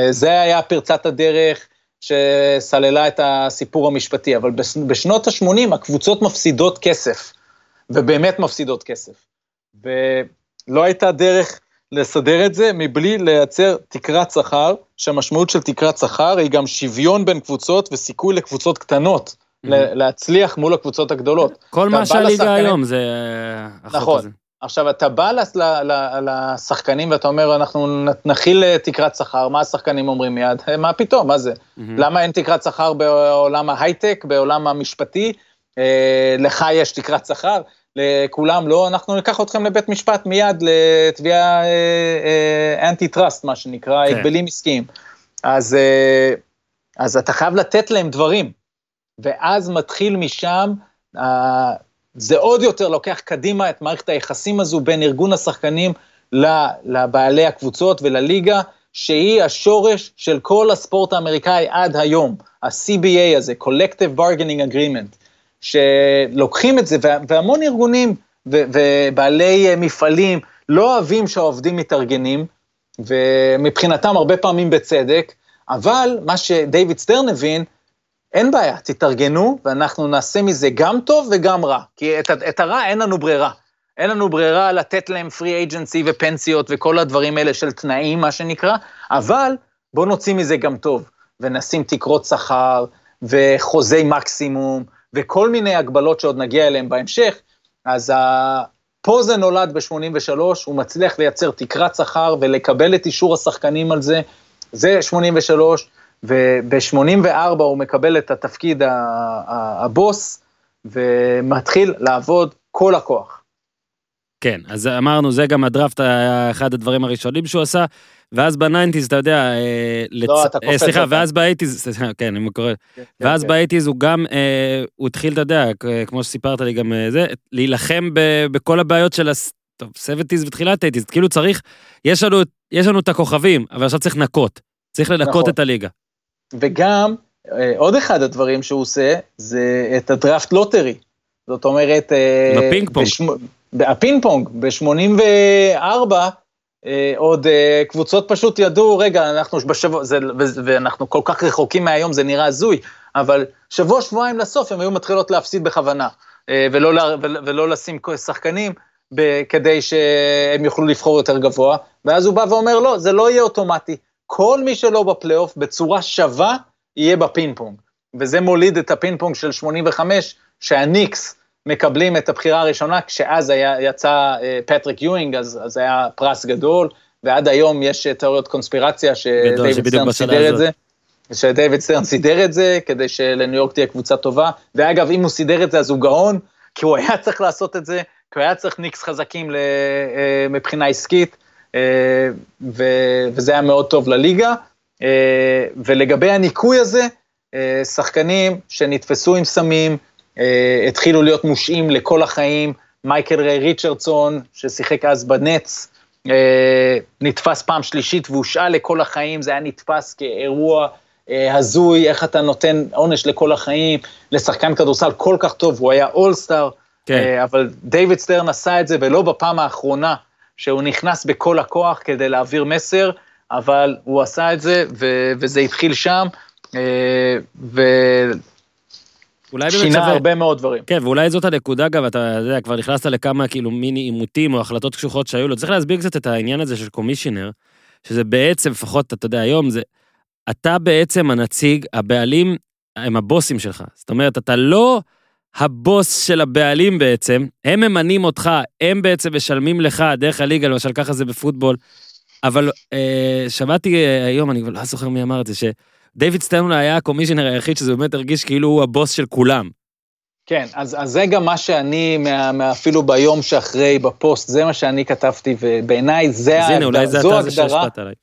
זה היה פרצת הדרך שסללה את הסיפור המשפטי, אבל בשנות ה-שמונים הקבוצות מפסידות כסף, ובאמת מפסידות כסף. ולא הייתה דרך לסדר את זה מבלי לייצר תקרת שכר, שהמשמעות של תקרת שכר היא גם שוויון בין קבוצות וסיכוי לקבוצות קטנות. להצליח מול הקבוצות הגדולות. כל מה שהליגה היום זה... נכון. עכשיו, אתה בא לשחקנים ואתה אומר, אנחנו נחיל תקרת שכר, מה השחקנים אומרים מיד? מה פתאום, מה זה? למה אין תקרת שכר בעולם ההייטק, בעולם המשפטי? לך יש תקרת שכר? לכולם לא, אנחנו ניקח אתכם לבית משפט מיד לתביעה אנטי-טרסט, מה שנקרא, הגבלים עסקיים. אז אתה חייב לתת להם דברים. ואז מתחיל משם, זה עוד יותר לוקח קדימה את מערכת היחסים הזו בין ארגון השחקנים לבעלי הקבוצות ולליגה, שהיא השורש של כל הספורט האמריקאי עד היום, ה-סי בי איי הזה, Collective Bargaining Agreement, שלוקחים את זה, והמון ארגונים ובעלי מפעלים לא אוהבים שהעובדים מתארגנים, ומבחינתם הרבה פעמים בצדק, אבל מה שדייוויד סטרן הבין, אין בעיה, תתארגנו, ואנחנו נעשה מזה גם טוב וגם רע, כי את, את הרע אין לנו ברירה, אין לנו ברירה לתת להם פרי אייג'נסי ופנסיות וכל הדברים האלה של תנאים, מה שנקרא, אבל בוא נוציא מזה גם טוב, ונשים תקרות שכר, וחוזי מקסימום, וכל מיני הגבלות שעוד נגיע אליהם בהמשך, אז פה זה נולד ב-שמונים ושלוש, הוא מצליח לייצר תקרת שכר, ולקבל את אישור השחקנים על זה, זה שמונים ושלוש, וב-שמונים וארבע הוא מקבל את התפקיד הבוס, ומתחיל לעבוד כל הכוח. כן, אז אמרנו, זה גם הדראפט היה אחד הדברים הראשונים שהוא עשה, ואז בניינטיז, אתה יודע, לא, אתה קופץ. סליחה, ואז באייטיז, כן, אני מקורא, ואז באייטיז הוא גם, הוא התחיל, אתה יודע, כמו שסיפרת לי גם זה, להילחם בכל הבעיות של הסבנטיז ותחילת אייטיז, כאילו צריך, יש לנו את הכוכבים, אבל עכשיו צריך לנקות, צריך לנקות את הליגה. וגם, עוד אחד הדברים שהוא עושה, זה את הדראפט לוטרי. זאת אומרת... הפינג פונג. הפינג פונג, ב-שמונים וארבע, עוד קבוצות פשוט ידעו, רגע, אנחנו בשבוע, ואנחנו כל כך רחוקים מהיום, זה נראה זוי, אבל שבוע, שבועיים לסוף, הם היו מתחילות להפסיד בכוונה, ולא לשים שחקנים, כדי שהם יוכלו לבחור יותר גבוה, ואז הוא בא ואומר, לא, זה לא יהיה אוטומטי, כל מי שלא בפלייאוף בצורה שווה יהיה בפינפונג, וזה מוליד את הפינפונג של שמונים וחמש, שהניקס מקבלים את הבחירה הראשונה, כשאז היה, יצא פטריק יואינג, אז, אז היה פרס גדול, ועד היום יש תיאוריות קונספירציה, שדייוויד סטרן סידר את זה, שדייוויד סטרן סידר את זה, כדי שלניו יורק תהיה קבוצה טובה, ואגב, אם הוא סידר את זה, אז הוא גאון, כי הוא היה צריך לעשות את זה, כי הוא היה צריך ניקס חזקים מבחינה עסקית, וזה היה מאוד טוב לליגה, ולגבי הניקוי הזה, שחקנים שנתפסו עם סמים, התחילו להיות מושעים לכל החיים, מייקל ריי ריצ'רדסון, ששיחק אז בנץ, נתפס פעם שלישית והושעה לכל החיים, זה היה נתפס כאירוע הזוי, איך אתה נותן עונש לכל החיים, לשחקן כדורסל כל כך טוב, הוא היה אולסטאר, אבל דייוויד סטרן עשה את זה, ולא בפעם האחרונה, שהוא נכנס בכל הכוח כדי להעביר מסר, אבל הוא עשה את זה, ו- וזה התחיל שם, אה, שינה הרבה מאוד דברים. כן, ואולי זאת הנקודה, אגב, אתה יודע, כבר נכנסת לכמה כאילו מיני עימותים או החלטות קשוחות שהיו לו. צריך להסביר קצת את העניין הזה של קומישיונר, שזה בעצם, לפחות, אתה יודע, היום זה, אתה בעצם הנציג, הבעלים הם הבוסים שלך. זאת אומרת, אתה לא הבוס של הבעלים בעצם, הם ממנים אותך, הם בעצם משלמים לך דרך הליגה, למשל ככה זה בפוטבול, אבל אה, שמעתי היום, אני לא זוכר מי אמר את זה, שדייוויד סטנון היה הקומישיונר היחיד, שזה באמת הרגיש כאילו הוא הבוס של כולם. כן, אז, אז זה גם מה שאני, מה, מה, אפילו ביום שאחרי בפוסט, זה מה שאני כתבתי, ובעיניי זה אז הנה, אולי זה אתה זה שהשפעת עליי.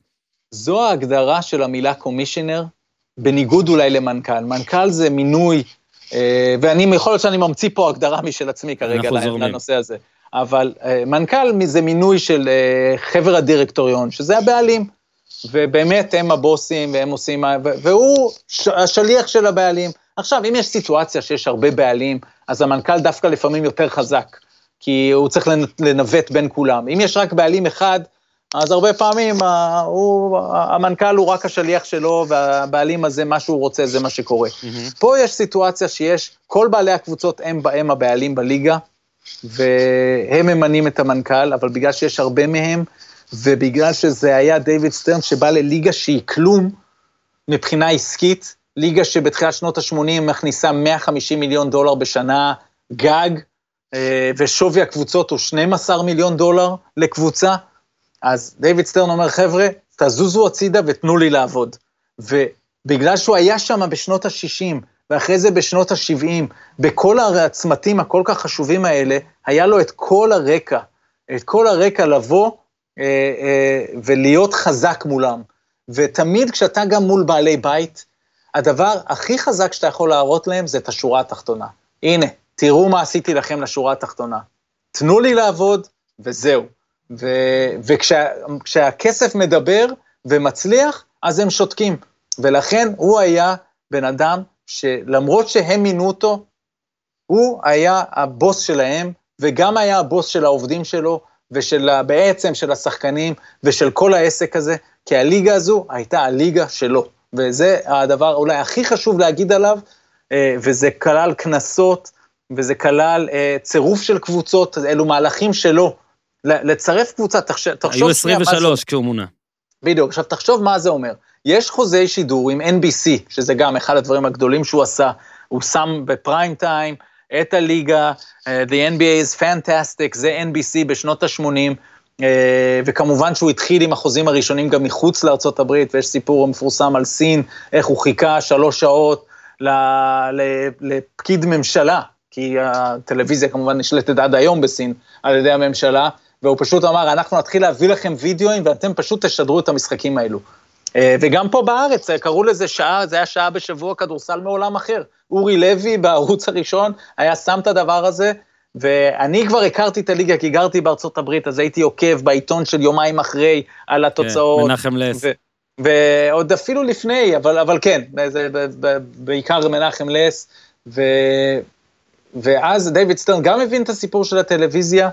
זו ההגדרה של המילה קומישיונר, בניגוד אולי למנכ"ל. מנכ"ל זה מינוי, ואני יכול להיות שאני ממציא פה הגדרה משל עצמי כרגע לנושא הזה, אבל מנכ"ל זה מינוי של חבר הדירקטוריון, שזה הבעלים, ובאמת הם הבוסים, והם עושים, והוא השליח של הבעלים. עכשיו, אם יש סיטואציה שיש הרבה בעלים, אז המנכ"ל דווקא לפעמים יותר חזק, כי הוא צריך לנווט בין כולם. אם יש רק בעלים אחד, אז הרבה פעמים הוא, המנכ"ל הוא רק השליח שלו, והבעלים הזה, מה שהוא רוצה, זה מה שקורה. Mm-hmm. פה יש סיטואציה שיש, כל בעלי הקבוצות הם בהם הבעלים בליגה, והם ממנים את המנכ"ל, אבל בגלל שיש הרבה מהם, ובגלל שזה היה דיוויד סטרן, שבא לליגה שהיא כלום, מבחינה עסקית, ליגה שבתחילת שנות ה-שמונים מכניסה מאה וחמישים מיליון דולר בשנה גג, ושווי הקבוצות הוא שנים עשר מיליון דולר לקבוצה, אז דיוויד סטרן אומר, חבר'ה, תזוזו הצידה ותנו לי לעבוד. ובגלל שהוא היה שם בשנות ה-שישים, ואחרי זה בשנות ה-שבעים, בכל הצמתים הכל כך חשובים האלה, היה לו את כל הרקע, את כל הרקע לבוא אה, אה, ולהיות חזק מולם. ותמיד כשאתה גם מול בעלי בית, הדבר הכי חזק שאתה יכול להראות להם, זה את השורה התחתונה. הנה, תראו מה עשיתי לכם לשורה התחתונה. תנו לי לעבוד, וזהו. וכשהכסף מדבר ומצליח, אז הם שותקים. ולכן הוא היה בן אדם שלמרות שהם מינו אותו, הוא היה הבוס שלהם, וגם היה הבוס של העובדים שלו, ושל בעצם של השחקנים, ושל כל העסק הזה, כי הליגה הזו הייתה הליגה שלו. וזה הדבר אולי הכי חשוב להגיד עליו, וזה כלל כנסות, וזה כלל צירוף של קבוצות, אלו מהלכים שלו, לצרף קבוצה, תחשוב... היו עשרים ושלוש כשהוא מונה. בדיוק, עכשיו תחשוב מה זה אומר. יש חוזי שידור עם אן בי סי, שזה גם אחד הדברים הגדולים שהוא עשה, הוא שם בפריים טיים את הליגה, The אן בי איי is fantastic, זה אן בי סי בשנות ה-שמונים, וכמובן שהוא התחיל עם החוזים הראשונים גם מחוץ לארצות הברית, ויש סיפור מפורסם על סין, איך הוא חיכה שלוש שעות לפקיד ממשלה, כי הטלוויזיה כמובן נשלטת עד היום בסין על ידי הממשלה, והוא פשוט אמר, אנחנו נתחיל להביא לכם וידאוים, ואתם פשוט תשדרו את המשחקים האלו. וגם פה בארץ, קראו לזה שעה, זה היה שעה בשבוע כדורסל מעולם אחר. אורי לוי בערוץ הראשון היה שם את הדבר הזה, ואני כבר הכרתי את הליגה, כי גרתי בארצות הברית, אז הייתי עוקב בעיתון של יומיים אחרי על התוצאות. מנחם לס. ועוד אפילו לפני, אבל כן, בעיקר מנחם לס, ו... ואז דיוויד סטרן גם הבין את הסיפור של הטלוויזיה,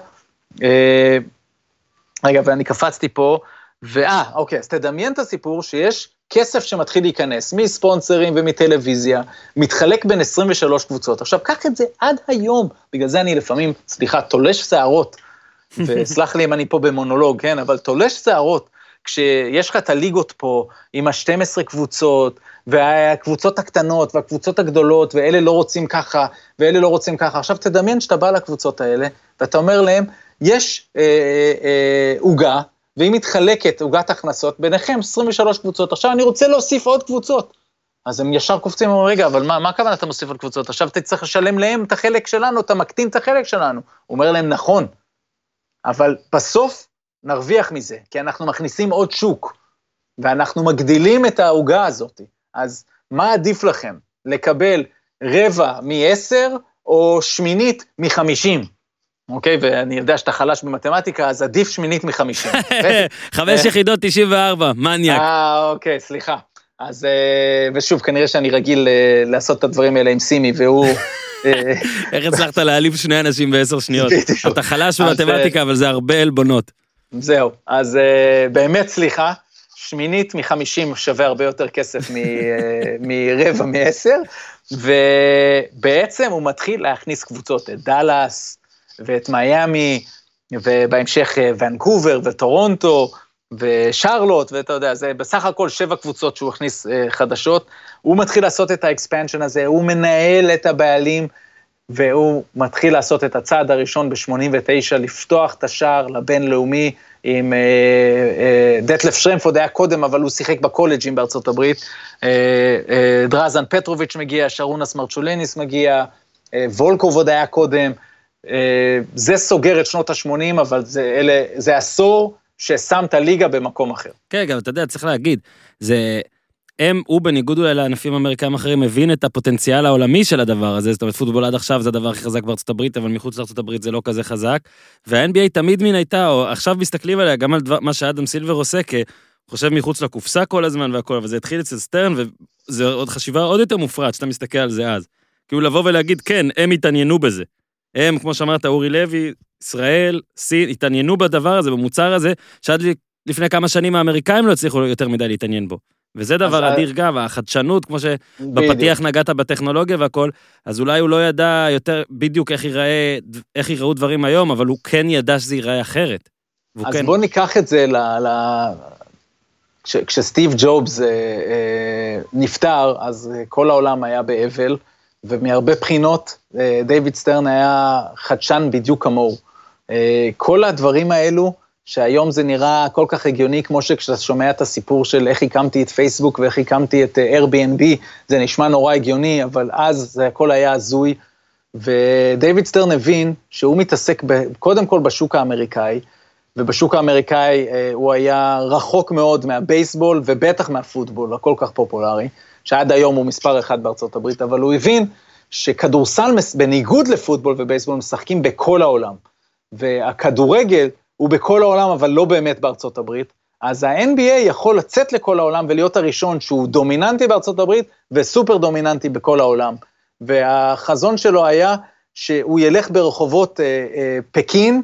רגע, ואני קפצתי פה, ואה, אוקיי, אז תדמיין את הסיפור שיש כסף שמתחיל להיכנס, מספונסרים ומטלוויזיה, מתחלק בין עשרים ושלוש קבוצות, עכשיו, קח את זה עד היום, בגלל זה אני לפעמים, סליחה, תולש שערות, וסלח לי אם אני פה במונולוג, כן, אבל תולש שערות, כשיש לך את הליגות פה, עם ה-שתים עשרה קבוצות, והקבוצות הקטנות, והקבוצות הגדולות, ואלה לא רוצים ככה, ואלה לא רוצים ככה. עכשיו תדמיין שאתה בא לקבוצות האלה, ואתה אומר להם, יש עוגה, אה, אה, והיא מתחלקת, עוגת הכנסות, ביניכם עשרים ושלוש קבוצות, עכשיו אני רוצה להוסיף עוד קבוצות. אז הם ישר קופצים, רגע, אבל מה, מה הכוונה אתה מוסיף עוד קבוצות? עכשיו אתה צריך לשלם להם את החלק שלנו, אתה מקטין את החלק שלנו. הוא אומר להם, נכון, אבל בסוף, נרוויח מזה, כי אנחנו מכניסים עוד שוק, ואנחנו מגדילים את העוגה הזאת. אז מה עדיף לכם? לקבל רבע מ-עשר, או שמינית מ-חמישים? אוקיי, ואני יודע שאתה חלש במתמטיקה, אז עדיף שמינית מ-חמישים. חמש יחידות תשעים וארבע, מניאק. אה, אוקיי, סליחה. אז, ושוב, כנראה שאני רגיל לעשות את הדברים האלה עם סימי, והוא... איך הצלחת להעליף שני אנשים בעשר שניות? אתה חלש במתמטיקה, אבל זה הרבה אלבונות. זהו, אז uh, באמת סליחה, שמינית מ-חמישים שווה הרבה יותר כסף מרבע מ-עשר, ובעצם הוא מתחיל להכניס קבוצות, את דלאס ואת מיימי, ובהמשך ונקובר וטורונטו, ושרלוט, ואתה יודע, זה בסך הכל שבע קבוצות שהוא הכניס חדשות, הוא מתחיל לעשות את האקספנשן הזה, הוא מנהל את הבעלים, והוא מתחיל לעשות את הצעד הראשון ב-שמונים ותשע, לפתוח את השער לבינלאומי, עם אה, אה, דטלף שרמפורד היה קודם, אבל הוא שיחק בקולג'ים בארצות הברית, אה, אה, דרזן פטרוביץ' מגיע, שרונס מרצ'ולניס מגיע, אה, וולקוב עוד היה קודם, אה, זה סוגר את שנות ה-שמונים, אבל זה, אלה, זה עשור ששם את הליגה במקום אחר. כן, גם אתה יודע, צריך להגיד, זה... הם, הוא בניגוד אולי לענפים אמריקאים אחרים, הבין את הפוטנציאל העולמי של הדבר הזה, זאת אומרת, פוטבול עד עכשיו זה הדבר הכי חזק בארצות הברית, אבל מחוץ לארצות הברית זה לא כזה חזק, וה-אן בי איי תמיד מן הייתה, או עכשיו מסתכלים עליה, גם על דבר, מה שאדם סילבר עושה, כי הוא חושב מחוץ לקופסה כל הזמן והכל, אבל זה התחיל אצל סטרן, וזה עוד חשיבה עוד יותר מופרעת, שאתה מסתכל על זה אז. כי הוא לבוא ולהגיד, כן, הם התעניינו בזה. הם, כמו שאמרת, אורי לוי, ישראל, סין, התעניינו בדבר הזה, במוצר הזה, שעד לפני כמה שנים האמריקאים לא הצליחו יותר מדי להתעניין בו. וזה דבר אדיר גם, החדשנות, כמו שבפתיח נגעת בטכנולוגיה והכל, אז אולי הוא לא ידע יותר בדיוק איך ייראה, איך ייראו דברים היום, אבל הוא כן ידע שזה ייראה אחרת. אז בוא ניקח את זה, כשסטיב ג'ובס נפטר, אז כל העולם היה באבל, ומהרבה בחינות, דיוויד סטרן היה חדשן בדיוק כמוהו. כל הדברים האלו, שהיום זה נראה כל כך הגיוני, כמו שכשאתה שומע את הסיפור של איך הקמתי את פייסבוק, ואיך הקמתי את Airbnb, זה נשמע נורא הגיוני, אבל אז זה הכל היה הזוי, ודייוויד סטרן הבין שהוא מתעסק קודם כל בשוק האמריקאי, ובשוק האמריקאי הוא היה רחוק מאוד מהבייסבול, ובטח מהפוטבול, הכל כך פופולרי, שעד היום הוא מספר אחד בארצות הברית, אבל הוא הבין שכדורסל בניגוד לפוטבול ובייסבול, משחקים בכל העולם, והכדורגל, הוא בכל העולם, אבל לא באמת בארצות הברית, אז ה-אן בי איי יכול לצאת לכל העולם, ולהיות הראשון שהוא דומיננטי בארצות הברית, וסופר דומיננטי בכל העולם. והחזון שלו היה, שהוא ילך ברחובות אה, אה, פקין,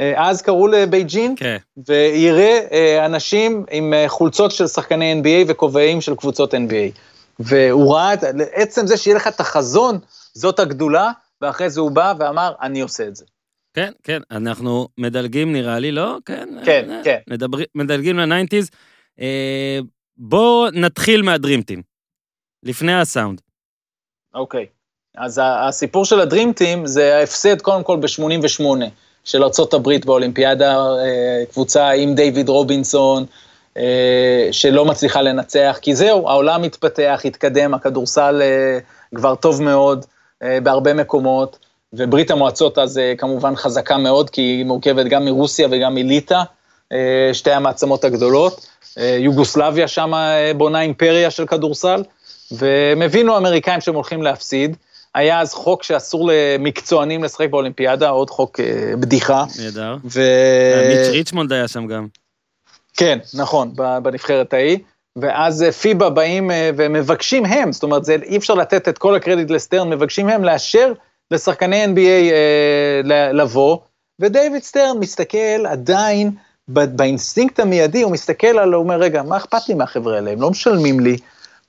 אה, אז קראו לבייג'ין, okay. ויראה אה, אנשים עם אה, חולצות של שחקני אן בי איי, וכובעים של קבוצות אן בי איי. והוא ראה, עצם זה שיהיה לך את החזון, זאת הגדולה, ואחרי זה הוא בא ואמר, אני עושה את זה. כן, כן, אנחנו מדלגים, נראה לי, לא? כן, כן. אה, כן. מדבר, מדלגים לניינטיז. אה, בואו נתחיל מהדרימטים, לפני הסאונד. אוקיי, אז הסיפור של הדרימטים זה ההפסד קודם כל ב-שמונים ושמונה, של ארצות הברית באולימפיאדה, אה, קבוצה עם דיוויד רובינסון, אה, שלא מצליחה לנצח, כי זהו, העולם מתפתח, התקדם, הכדורסל אה, כבר טוב מאוד, אה, בהרבה מקומות, וברית המועצות אז כמובן חזקה מאוד, כי היא מורכבת גם מרוסיה וגם מליטה, שתי המעצמות הגדולות, יוגוסלביה שם בונה אימפריה של כדורסל, ומבינו אמריקאים שהם הולכים להפסיד, היה אז חוק שאסור למקצוענים לשחק באולימפיאדה, עוד חוק בדיחה. נהדר, ו... מיץ' ריצ'מונד היה שם גם. כן, נכון, בנבחרת ההיא, ואז פיבה באים ומבקשים הם, זאת אומרת, זה, אי אפשר לתת את כל הקרדיט לסטרן, מבקשים הם לאשר, לשחקני אן בי איי אה, לבוא, ודייוויד סטרן מסתכל עדיין, באינסטינקט המיידי, הוא מסתכל עליו, הוא אומר, רגע, מה אכפת לי מהחבר'ה האלה? הם לא משלמים לי,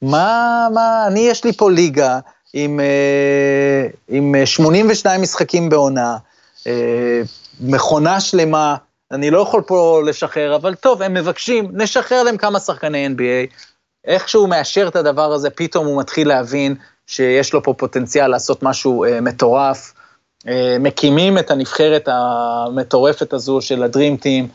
מה, מה, אני יש לי פה ליגה, עם, אה, עם שמונים ושניים משחקים בעונה, אה, מכונה שלמה, אני לא יכול פה לשחרר, אבל טוב, הם מבקשים, נשחרר להם כמה שחקני אן בי איי, איך שהוא מאשר את הדבר הזה, פתאום הוא מתחיל להבין, שיש לו פה פוטנציאל לעשות משהו אה, מטורף, אה, מקימים את הנבחרת המטורפת הזו של הדרימטים,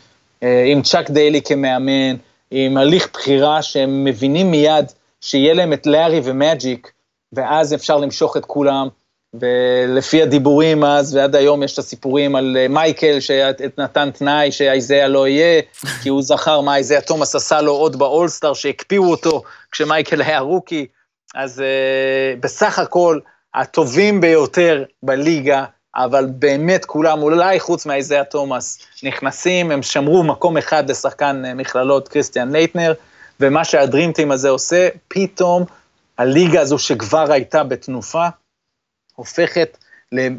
אה, עם צ'אק דיילי כמאמן, עם הליך בחירה שהם מבינים מיד שיהיה להם את לארי ומאג'יק, ואז אפשר למשוך את כולם, ולפי הדיבורים אז, ועד היום יש את הסיפורים על מייקל שנתן תנאי שהאיזיה לא יהיה, כי הוא זכר מה האיזיה תומאס עשה לו עוד באולסטאר, שהקפיאו אותו כשמייקל היה רוקי, אז uh, בסך הכל הטובים ביותר בליגה, אבל באמת כולם, אולי חוץ מהאיזיה תומאס, נכנסים, הם שמרו מקום אחד לשחקן uh, מכללות קריסטיאן לייטנר, ומה שהדרימטים הזה עושה, פתאום הליגה הזו שכבר הייתה בתנופה, הופכת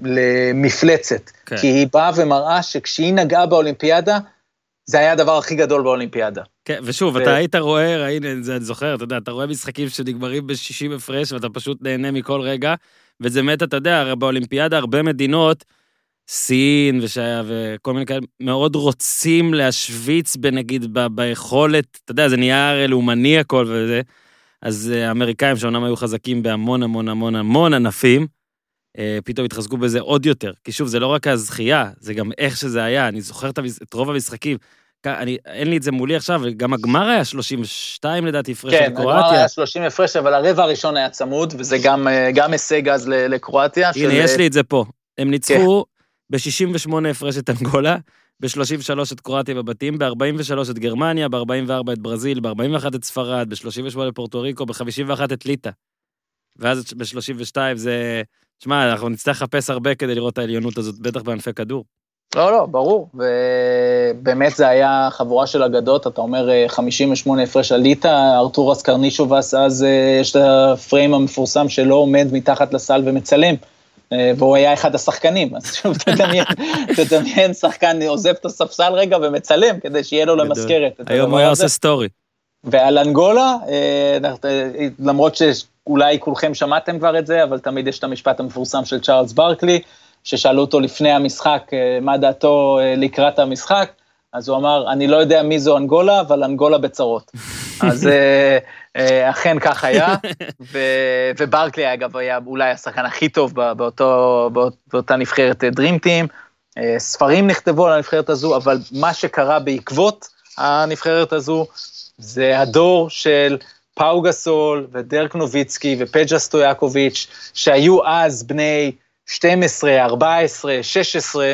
למפלצת, okay. כי היא באה ומראה שכשהיא נגעה באולימפיאדה, זה היה הדבר הכי גדול באולימפיאדה. כן, ושוב, ו... אתה היית רואה, ראינו, אני זוכר, אתה יודע, אתה רואה משחקים שנגמרים ב-שישים הפרש, ואתה פשוט נהנה מכל רגע, וזה מת, אתה יודע, באולימפיאדה הרבה מדינות, סין ושהיה, וכל מיני כאלה, מאוד רוצים להשוויץ, בנגיד, ב- ביכולת, אתה יודע, זה נהיה לאומני הכל וזה, אז האמריקאים שאומנם היו חזקים בהמון המון המון המון ענפים, פתאום התחזקו בזה עוד יותר, כי שוב, זה לא רק הזכייה, זה גם איך שזה היה, אני זוכר את רוב המשחקים, אני, אין לי את זה מולי עכשיו, וגם הגמר היה שלושים ושתיים לדעתי הפרש לקרואטיה. כן, הגמר היה שלושים הפרש, אבל הרבע הראשון היה צמוד, וזה גם, גם הישג אז לקרואטיה. הנה, של... יש לי את זה פה, הם ניצחו כן. ב-שישים ושמונה הפרש את אנגולה, ב-שלושים ושלוש את קרואטיה בבתים, ב-ארבעים ושלוש את גרמניה, ב-ארבעים וארבע את ברזיל, ב-ארבעים ואחת את ספרד, ב-שלושים ושמונה את פורטוריקו, ב-חמישים ואחת את ליטא. ואז ב-שלושים ושתיים זה... תשמע, אנחנו נצטרך לחפש הרבה כדי לראות את העליונות הזאת, בטח בענפי כדור. לא, לא, ברור. ובאמת זה היה חבורה של אגדות, אתה אומר חמישים ושמונה הפרש על ליטא, ארתורס קרנישובס, אז יש את הפריים המפורסם שלא עומד מתחת לסל ומצלם. והוא היה אחד השחקנים, אז שוב תדמיין, תדמיין, שחקן עוזב את הספסל רגע ומצלם, כדי שיהיה לו למזכרת. היום הוא היה עושה סטורי. ועל אנגולה, למרות שאולי כולכם שמעתם כבר את זה, אבל תמיד יש את המשפט המפורסם של צ'ארלס ברקלי, ששאלו אותו לפני המשחק, מה דעתו לקראת המשחק, אז הוא אמר, אני לא יודע מי זו אנגולה, אבל אנגולה בצרות. אז אכן כך היה, וברקלי אגב היה אולי השחקן הכי טוב באותה נבחרת דרים טים, ספרים נכתבו על הנבחרת הזו, אבל מה שקרה בעקבות הנבחרת הזו, זה הדור של פאו גסול ודרק נוביצקי ופג'ה סטויאקוביץ', שהיו אז בני שתים עשרה, ארבע עשרה, שש עשרה,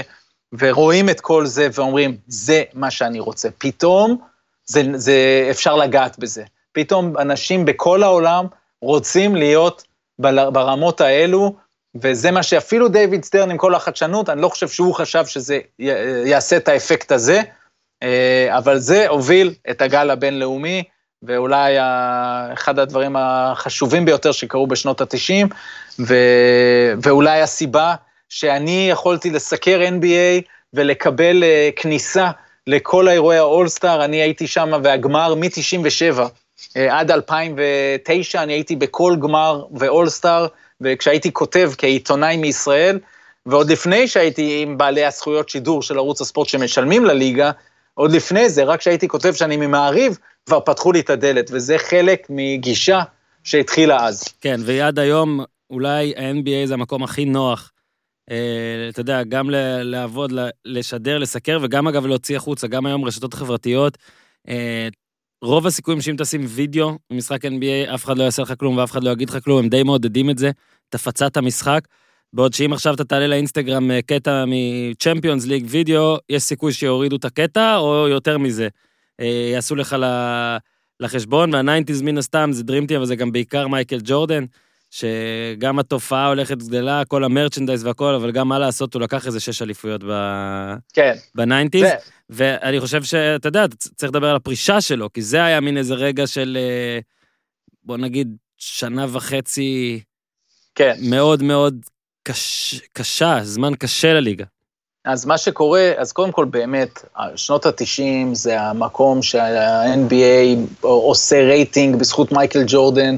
ורואים את כל זה ואומרים, זה מה שאני רוצה. פתאום זה, זה אפשר לגעת בזה. פתאום אנשים בכל העולם רוצים להיות ברמות האלו, וזה מה שאפילו דיוויד סטרן עם כל החדשנות, אני לא חושב שהוא חשב שזה יעשה את האפקט הזה, אבל זה הוביל את הגל הבינלאומי, ואולי אחד הדברים החשובים ביותר שקרו בשנות ה-התשעים, ואולי הסיבה שאני יכולתי לסקר אן בי איי ולקבל כניסה לכל האירועי האולסטאר, אני הייתי שם והגמר מ-תשעים ושבע עד אלפיים ותשע, אני הייתי בכל גמר ואולסטאר, וכשהייתי כותב כעיתונאי מישראל, ועוד לפני שהייתי עם בעלי הזכויות שידור של ערוץ הספורט שמשלמים לליגה, עוד לפני זה, רק כשהייתי כותב שאני ממעריב, כבר פתחו לי את הדלת, וזה חלק מגישה שהתחילה אז. כן, ועד היום, אולי ה-אן בי איי זה המקום הכי נוח, אתה יודע, גם לעבוד, לשדר, לסקר, וגם אגב להוציא החוצה, גם היום רשתות חברתיות, רוב הסיכויים שאם תשים וידאו במשחק אן בי איי, אף אחד לא יעשה לך כלום, ואף אחד לא יגיד לך כלום, הם די מעודדים את זה, תפצה את המשחק, בעוד שאם עכשיו אתה תעלה לאינסטגרם קטע מ-Champions League וידאו, יש סיכוי שיורידו את הקטע, או יותר מזה, יעשו לך לחשבון, וה-תשעים מן הסתם זה דרימטי, אבל זה גם בעיקר מייקל ג'ורדן, שגם התופעה הולכת גדלה, כל המרצ'נדייז והכל, אבל גם מה לעשות, הוא לקח איזה שש אליפויות ב-תשעים, ואני חושב שאתה יודע, צריך לדבר על הפרישה שלו, כי זה היה מין איזה רגע של, בוא נגיד, שנה וחצי, מאוד מאוד קש, קשה, זמן קשה לליגה. אז מה שקורה, אז קודם כל באמת, שנות ה-התשעים זה המקום שה-אן בי איי עושה רייטינג בזכות מייקל ג'ורדן,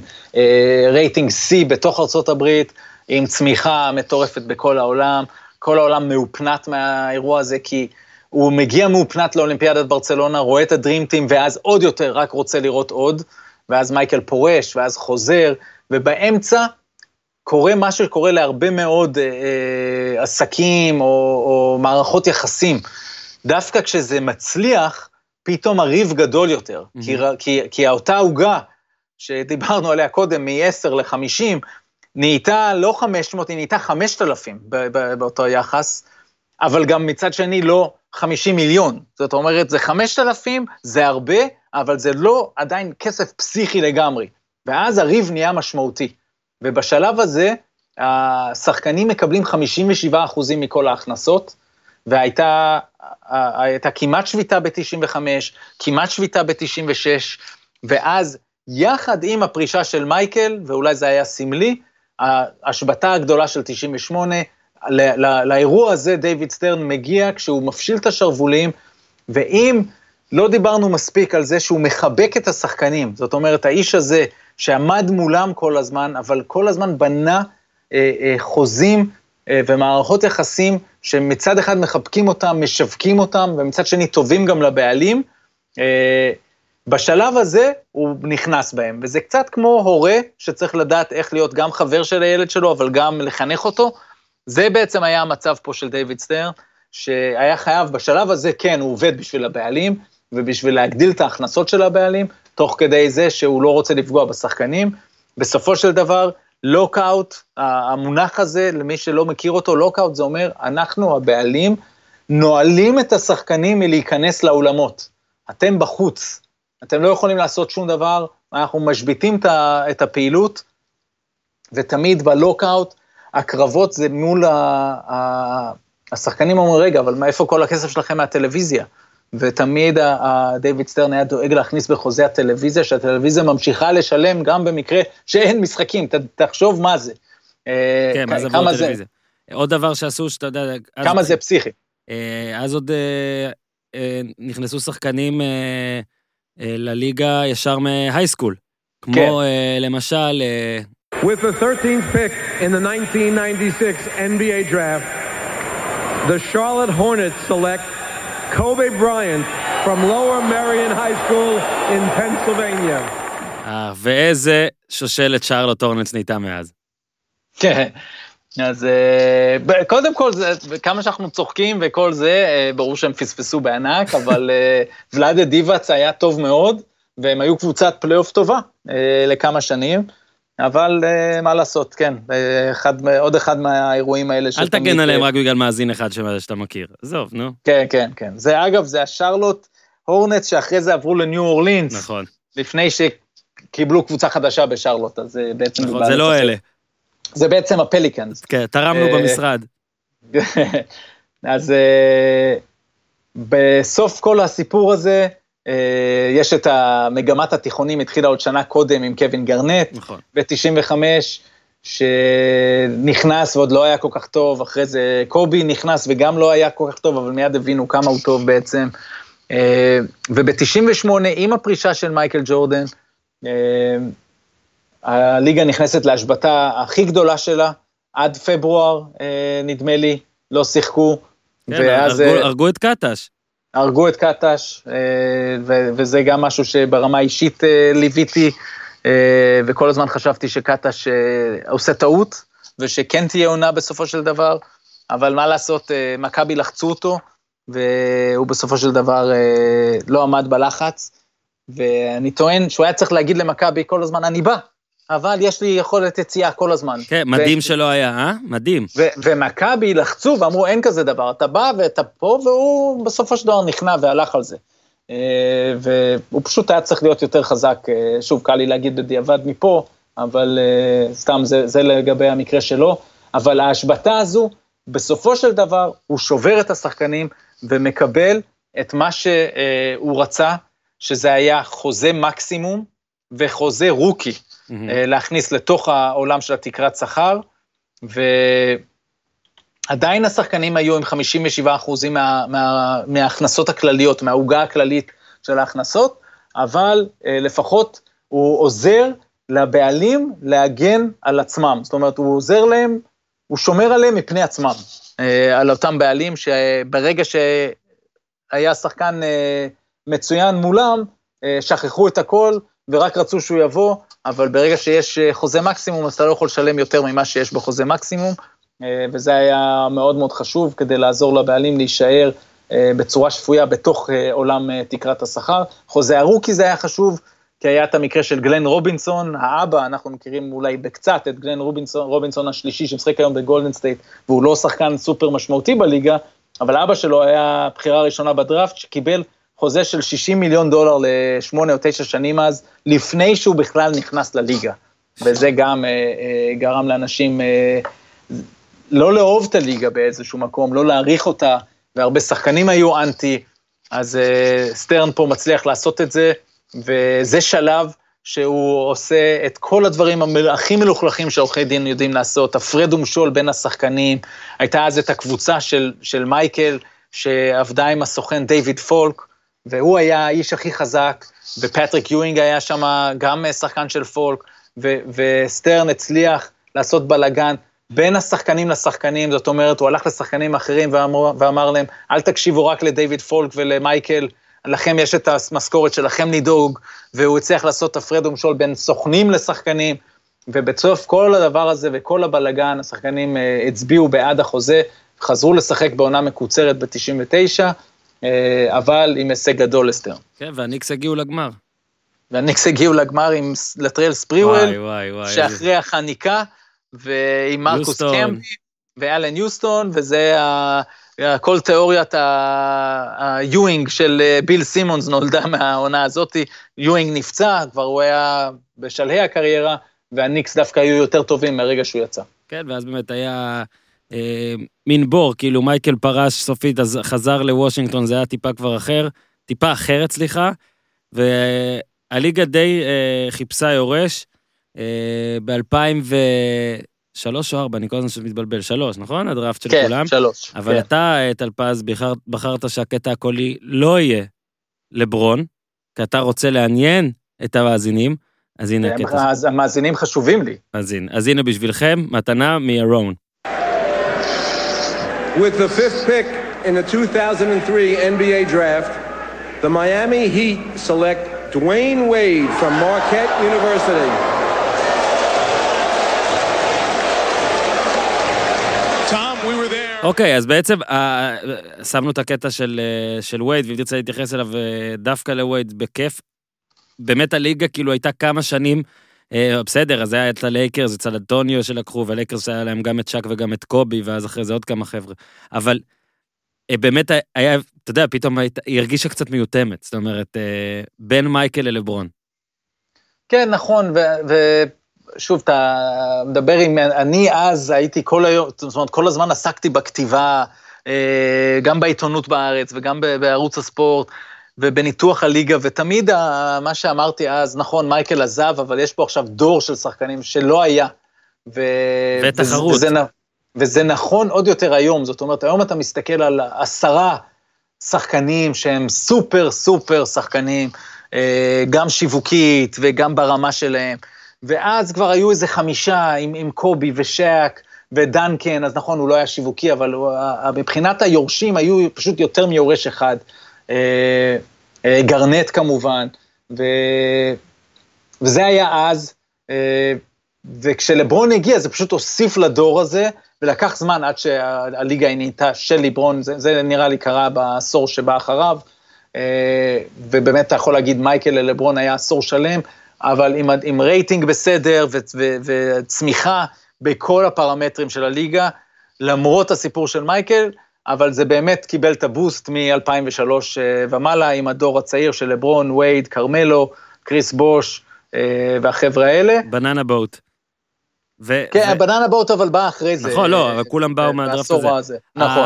רייטינג C בתוך ארצות הברית, עם צמיחה מטורפת בכל העולם, כל העולם מאופנת מהאירוע הזה, כי הוא מגיע מאופנת לאולימפיאדת ברצלונה, רואה את הדרימטים, ואז עוד יותר רק רוצה לראות עוד, ואז מייקל פורש, ואז חוזר, ובאמצע, קורה מה שקורה להרבה מאוד אה, עסקים או, או מערכות יחסים. דווקא כשזה מצליח, פתאום הריב גדול יותר. Mm-hmm. כי, כי, כי אותה הוגה שדיברנו עליה קודם, מ-עשר ל-חמישים, נהייתה לא חמש מאות, היא נהייתה חמשת אלפים ב- ב- באותו יחס, אבל גם מצד שני לא חמישים מיליון. זאת אומרת, זה חמשת אלפים, זה הרבה, אבל זה לא עדיין כסף פסיכי לגמרי. ואז הריב נהיה משמעותי. ובשלב הזה, השחקנים מקבלים חמישים ושבעה אחוז מכל ההכנסות, והייתה הייתה כמעט שביטה ב-תשעים וחמש, כמעט שביטה ב-תשעים ושש, ואז יחד עם הפרישה של מייקל, ואולי זה היה סמלי, ההשבטה הגדולה של תשעים ושמונה, לא, לא, לאירוע הזה דיוויד סטרן מגיע, כשהוא מפשיל את השרוולים, ואם לא דיברנו מספיק על זה שהוא מחבק את השחקנים, זאת אומרת, האיש הזה שעמד מולם כל הזמן, אבל כל הזמן בנה אה, אה, חוזים אה, ומערכות יחסים, שמצד אחד מחבקים אותם, משווקים אותם, ומצד שני טובים גם לבעלים, אה, בשלב הזה הוא נכנס בהם, וזה קצת כמו הורה שצריך לדעת איך להיות גם חבר של הילד שלו, אבל גם לחנך אותו, זה בעצם היה המצב פה של דיוויד סטרן, שהיה חייב בשלב הזה, כן, הוא עובד בשביל הבעלים, ובשביל להגדיל את ההכנסות של הבעלים, תוך כדי זה שהוא לא רוצה לפגוע בשחקנים, בסופו של דבר, לוקאוט, המונח הזה, למי שלא מכיר אותו, לוקאוט זה אומר, אנחנו הבעלים, נועלים את השחקנים מלהיכנס לאולמות, אתם בחוץ, אתם לא יכולים לעשות שום דבר, אנחנו משביטים את הפעילות, ותמיד בלוקאוט, הקרבות זה מול ה... השחקנים אומרים, רגע, אבל מאיפה כל הכסף שלכם מהטלוויזיה? ותמיד דיוויד סטרן היה דואג להכניס בחוזה הטלוויזיה, שהטלוויזיה ממשיכה לשלם גם במקרה שאין משחקים, תחשוב מה זה. כן, מה זה בעוד טלוויזיה. עוד דבר שעשו, שאתה יודע... כמה זה פסיכי. אז עוד נכנסו שחקנים לליגה ישר מהייסקול, כמו למשל... With the thirteenth pick in the nineteen ninety-six N B A draft, the Charlotte Hornets select Kobe Bryant from Lower Merion High School in Pennsylvania. אה, ואיזה שושלת שרלוט הורנטס נהייתה מאז. כן, אז קודם כל, כמה שאנחנו צוחקים וכל זה, ברור שהם פספסו בענק, אבל ולאדה דיבאץ היה טוב מאוד, והם היו קבוצת פלייאוף טובה לכמה שנים, אבל מה לעשות, כן, עוד אחד מהאירועים האלה. אל תגן עליהם רק בגלל מאזין אחד שאתה מכיר, עזוב, נו. כן, כן, כן. זה אגב, זה השרלוט הורנטס שאחרי זה עברו לניו אורלינס. נכון. לפני שקיבלו קבוצה חדשה בשרלוט, אז בעצם... נכון, זה לא אלה. זה בעצם הפליקאנס. כן, תרמנו במשרד. אז בסוף כל הסיפור הזה, יש את המגמת התיכונים, התחילה עוד שנה קודם עם קווין גרנט, נכון. ב-תשעים וחמש, שנכנס ועוד לא היה כל כך טוב, אחרי זה קובי נכנס וגם לא היה כל כך טוב, אבל מיד הבינו כמה הוא טוב בעצם, וב-תשעים ושמונה עם הפרישה של מייקל ג'ורדן, הליגה נכנסת להשבטה הכי גדולה שלה, עד פברואר נדמה לי, לא שיחקו, כן, ואז... הרגו, הרגו את קטש. הרגו את קטש, וזה גם משהו שברמה אישית ליוויתי, וכל הזמן חשבתי שקטש עושה טעות, ושכן תהיה עונה בסופו של דבר, אבל מה לעשות, מכבי לחצו אותו, והוא בסופו של דבר לא עמד בלחץ, ואני טוען שהוא היה צריך להגיד למכבי כל הזמן, אני בא, אבל יש לי יכולת יציאה כל הזמן. כן, מדהים שלא היה, אה? מדהים. ומכבי לחצו ואמרו, אין כזה דבר, אתה בא ואתה פה, והוא בסופו של דבר נכנע והלך על זה. והוא פשוט היה צריך להיות יותר חזק, שוב, קל לי להגיד בדיעבד מפה, אבל סתם, זה לגבי המקרה שלו, אבל ההשבטה הזו, בסופו של דבר, הוא שובר את השחקנים, ומקבל את מה שהוא רצה, שזה היה חוזה מקסימום, וחוזה רוקי. להכניס לתוך העולם של התקרת שכר, ועדיין השחקנים היו עם חמישים ושבעה אחוז מה, מה, מההכנסות הכלליות, מההוגה הכללית של ההכנסות, אבל לפחות הוא עוזר לבעלים להגן על עצמם, זאת אומרת הוא עוזר להם, הוא שומר עליהם מפני עצמם, על אותם בעלים שברגע שהיה שחקן מצוין מולם, שכחו את הכל, ורק רצו שהוא יבוא, אבל ברגע שיש חוזה מקסימום, אז אתה לא יכול לשלם יותר ממה שיש בחוזה מקסימום, וזה היה מאוד מאוד חשוב, כדי לעזור לבעלים להישאר בצורה שפויה, בתוך עולם תקרת השכר. חוזה הרוקי זה היה חשוב, כי היה את המקרה של גלן רובינסון, האבא, אנחנו מכירים אולי בקצת את גלן רובינסון, רובינסון השלישי, שמשחק היום בגולדן סטייט, והוא לא שחקן סופר משמעותי בליגה, אבל האבא שלו היה בחירה ראשונה בדראפט, שקיבל חוזה של שישים מיליון דולר לשמונה או תשע שנים אז, לפני שהוא בכלל נכנס לליגה. וזה גם אה, אה, גרם לאנשים אה, לא לאהוב את הליגה באיזשהו מקום, לא להעריך אותה, והרבה שחקנים היו אנטי, אז אה, סטרן פה מצליח לעשות את זה, וזה שלב שהוא עושה את כל הדברים הכי מלוכלכים שעורכי דין יודעים לעשות, הפרד ומשול בין השחקנים, הייתה אז את הקבוצה של, של מייקל, שעבדה עם הסוכן דיוויד פולק, והוא היה האיש הכי חזק, ופטריק יואינג היה שם גם שחקן של פולק, ו- וסטרן הצליח לעשות בלגן בין השחקנים לשחקנים, זאת אומרת, הוא הלך לשחקנים אחרים ואמר, ואמר להם, אל תקשיבו רק לדייוויד פולק ולמייקל, לכם יש את המשכורת שלכם לדאוג, והוא הצליח לעשות הפרד ומשול בין סוכנים לשחקנים, ובצוף כל הדבר הזה וכל הבלגן, השחקנים uh, הצביעו בעד החוזה, חזרו לשחק בעונה מקוצרת ב-תשעים ותשע, uh, אבל עם הישג גדול לסטרן. כן, והניקס הגיעו לגמר. והניקס הגיעו לגמר עם לטרל ספריוול, שאחרי החניקה, ועם מרקוס קמבי, ואלן יוסטון, וזה כל תיאוריית היואינג של ביל סימונס נולדה מהעונה הזאת, יואינג נפצע, כבר הוא היה בשלהי הקריירה, והניקס דווקא היו יותר טובים מהרגע שהוא יצא. כן, ואז באמת היה אה, מין בור, כאילו מייקל פרש סופית, אז חזר לוושינגטון, זה היה טיפה כבר אחר, טיפה אחרת, סליחה, והליגה די אה, חיפשה יורש, אה, ב-אלפיים ושלוש או אלפיים וארבע, אני כל הזמן שמתבלבל, שלוש, נכון? הדראפט של כן, כולם? כן, שלוש. אבל כן. אתה, טלפז, בחר, בחרת שהקטע הקולי לא יהיה לברון, כי אתה רוצה לעניין את המאזינים, אז הנה הקטע. אז המאזינים חשובים לי. אז הנה, אז הנה בשבילכם, מתנה מהרון. With the fifth pick in the two thousand three N B A draft, the Miami Heat select Dwayne Wade from Marquette University. Tom, we were there. אוקיי, אז בעצם שמנו את הקטע של של וייד, ואם תרצה להתייחס אליו דווקא לווייד בכיף. באמת הליגה כאילו הייתה כמה שנים, אה, בסדר, אז היה את הלייקרס, אצל אנטוניו שלקחו, והלייקרס שהיה להם גם את שק וגם את קובי, ואז אחרי זה עוד כמה חבר'ה. אבל אה, באמת היה, אתה יודע, פתאום היית, היא הרגישה קצת מיותמת, זאת אומרת, אה, בין מייקל ללברון. כן, נכון, ושוב, אתה מדבר עם, אני אז הייתי כל היום, זאת אומרת, כל הזמן עסקתי בכתיבה, אה, גם בעיתונות בארץ וגם בערוץ הספורט, ובניתוח הליגה, ותמיד מה שאמרתי אז, נכון, מייקל עזב, אבל יש פה עכשיו דור של שחקנים שלא היה. ו... ותחרות. וזה, וזה, וזה נכון עוד יותר היום, זאת אומרת, היום אתה מסתכל על עשרה שחקנים שהם סופר סופר שחקנים, גם שיווקית וגם ברמה שלהם, ואז כבר היו איזה חמישה עם, עם קובי ושק ודנקן, אז נכון, הוא לא היה שיווקי, אבל מבחינת היורשים היו פשוט יותר מיורש אחד, גרנט כמובן, וזה היה אז, וכשלברון הגיע זה פשוט הוסיף לדור הזה, ולקח זמן עד שהליגה היא נהייתה של לברון, זה נראה לי קרה בעשור שבא אחריו, ובאמת אתה יכול להגיד מייקל ללברון היה עשור שלם, אבל עם רייטינג בסדר וצמיחה בכל הפרמטרים של הליגה, למרות הסיפור של מייקל, אבל זה באמת קיבל את הבוסט מ-אלפיים ושלוש ומעלה, עם הדור הצעיר של לברון, וייד, קרמלו, קריס בוש, והחבר'ה האלה. בננה בוט. כן, בננה בוט אבל בא אחרי זה. נכון, לא, אבל כולם באו מהדרפט הזה. נכון.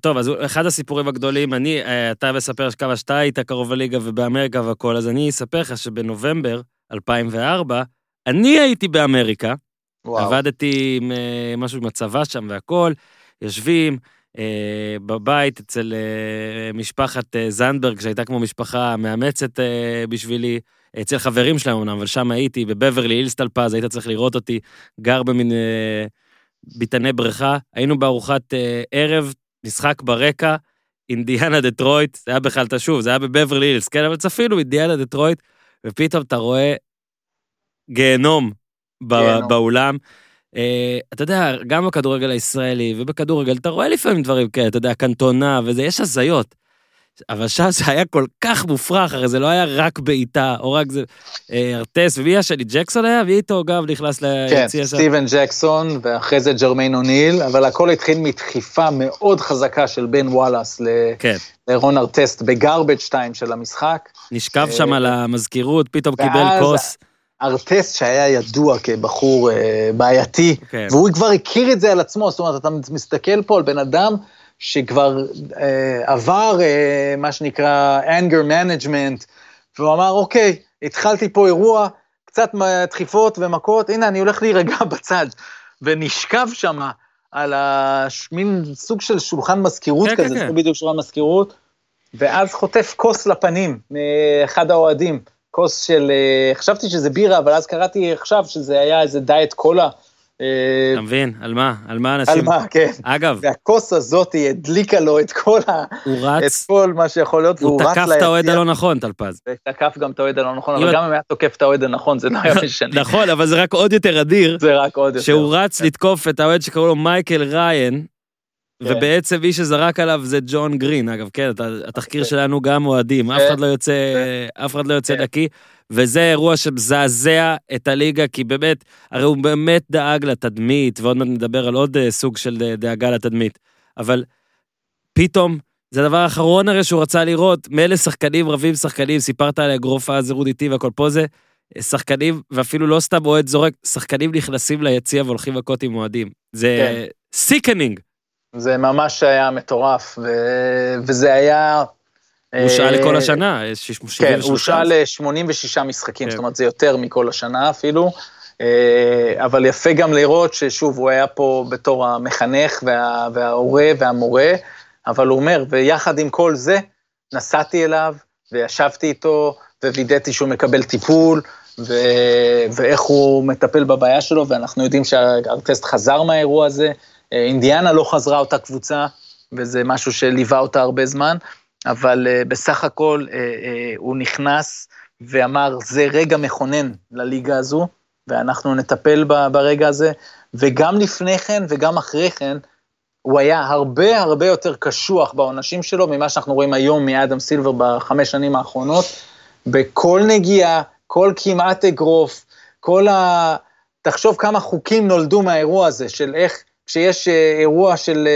טוב, אז אחד הסיפורים הגדולים, אני, אתה מספר שכמה שאתה היית קרוב לליגה ובאמריקה והכל, אז אני אספר לך שבנובמבר אלפיים וארבע, אני הייתי באמריקה, עבדתי עם משהו עם הצבא שם והכל, יושבים, Uh, בבית אצל uh, משפחת uh, זנדברג, שהייתה כמו משפחה מאמצת uh, בשבילי, אצל חברים שלהם אמנם, אבל שם הייתי, בבברלי הילס טלפז, היית צריך לראות אותי, גר במין uh, ביטני בריכה, היינו בארוחת uh, ערב, משחק ברקע, אינדיאנה דטרויט, זה היה בכלל תשוב, זה היה בבברלי הילס, כן, אבל צפינו אינדיאנה דטרויט, ופתאום אתה רואה גיהנום, גיהנום. באולם, Uh, אתה יודע, גם בכדורגל הישראלי ובכדורגל, אתה רואה לפעמים דברים כאלה, אתה יודע, קנטונה וזה, יש הזיות. אבל שם זה היה כל כך מופרח, הרי זה לא היה רק בעיטה, או רק זה, uh, ארטס, ומי היה שלי? ג'קסון היה? ואיתו גם נכנס ליציאה שם. כן, סטיבן ג'קסון, ואחרי זה ג'רמיין אוניל, אבל הכל התחיל מדחיפה מאוד חזקה של בן וואלאס ל... כן. לרון ארטסט בגרבג' טיים של המשחק. נשכב uh, שם על המזכירות, פתאום ואז... קיבל כוס. ארטסט שהיה ידוע כבחור אה, בעייתי, okay. והוא כבר הכיר את זה על עצמו, זאת אומרת, אתה מסתכל פה על בן אדם שכבר אה, עבר אה, מה שנקרא anger management, והוא אמר, אוקיי, התחלתי פה אירוע, קצת דחיפות ומכות, הנה, אני הולך להירגע בצד, ונשכב שם על המין סוג של שולחן מזכירות okay, כזה, okay. זה בדיוק שולחן מזכירות, ואז חוטף כוס לפנים מאחד האוהדים, כוס של, חשבתי שזה בירה, אבל אז קראתי עכשיו שזה היה איזה דיאט קולה. אתה מבין, על מה? על מה אנשים? על מה, כן. אגב. והכוס הזאת הדליקה לו את כל ה... הוא רץ. את כל מה שיכול להיות, והוא רץ להציע. הוא תקף את האוהד הלא נכון, טלפז. תקף גם את האוהד הלא נכון, אבל גם אם היה תוקף את האוהד הנכון, זה לא היה משנה. נכון, אבל זה רק עוד יותר אדיר. זה רק עוד יותר. שהוא רץ לתקוף את האוהד שקראו לו מייקל ריין, ובעצם מי שזרק עליו זה ג'ון גרין, אגב, כן, התחקיר שלנו גם אוהדים, אף אחד לא יוצא, אף אחד לא יוצא דקי, וזה אירוע שמזעזע את הליגה, כי באמת, הרי הוא באמת דאג לתדמית, ועוד מעט נדבר על עוד סוג של דאגה לתדמית, אבל פתאום, זה הדבר האחרון הרי שהוא רצה לראות, מאלה שחקנים רבים שחקנים, סיפרת על הגרופה הזירודיתי והכל פה זה, שחקנים, ואפילו לא סתם אוהד זורק, שחקנים נכנסים ליציע והולכים לקוט עם אוהדים, זה סיקנינג. זה ממש היה מטורף, ו... וזה היה... הוא שאל לכל השנה, כן, הוא שאל שמונים ושש משחקים, כן. זאת אומרת, זה יותר מכל השנה אפילו, אבל יפה גם לראות ששוב, הוא היה פה בתור המחנך, וה... וההורה והמורה, אבל הוא אומר, ויחד עם כל זה, נסעתי אליו, וישבתי איתו, ווידאתי שהוא מקבל טיפול, ו... ואיך הוא מטפל בבעיה שלו, ואנחנו יודעים שהארטסט חזר מהאירוע הזה, אינדיאנה לא חזרה אותה קבוצה, וזה משהו שליווה אותה הרבה זמן, אבל בסך הכל הוא נכנס ואמר, זה רגע מכונן לליגה הזו, ואנחנו נטפל ברגע הזה, וגם לפני כן וגם אחרי כן, הוא היה הרבה הרבה יותר קשוח בעונשים שלו, ממה שאנחנו רואים היום מאדם סילבר בחמש שנים האחרונות, בכל נגיעה, כל כמעט אגרוף, כל ה... תחשוב כמה חוקים נולדו מהאירוע הזה, של איך שיש אירוע של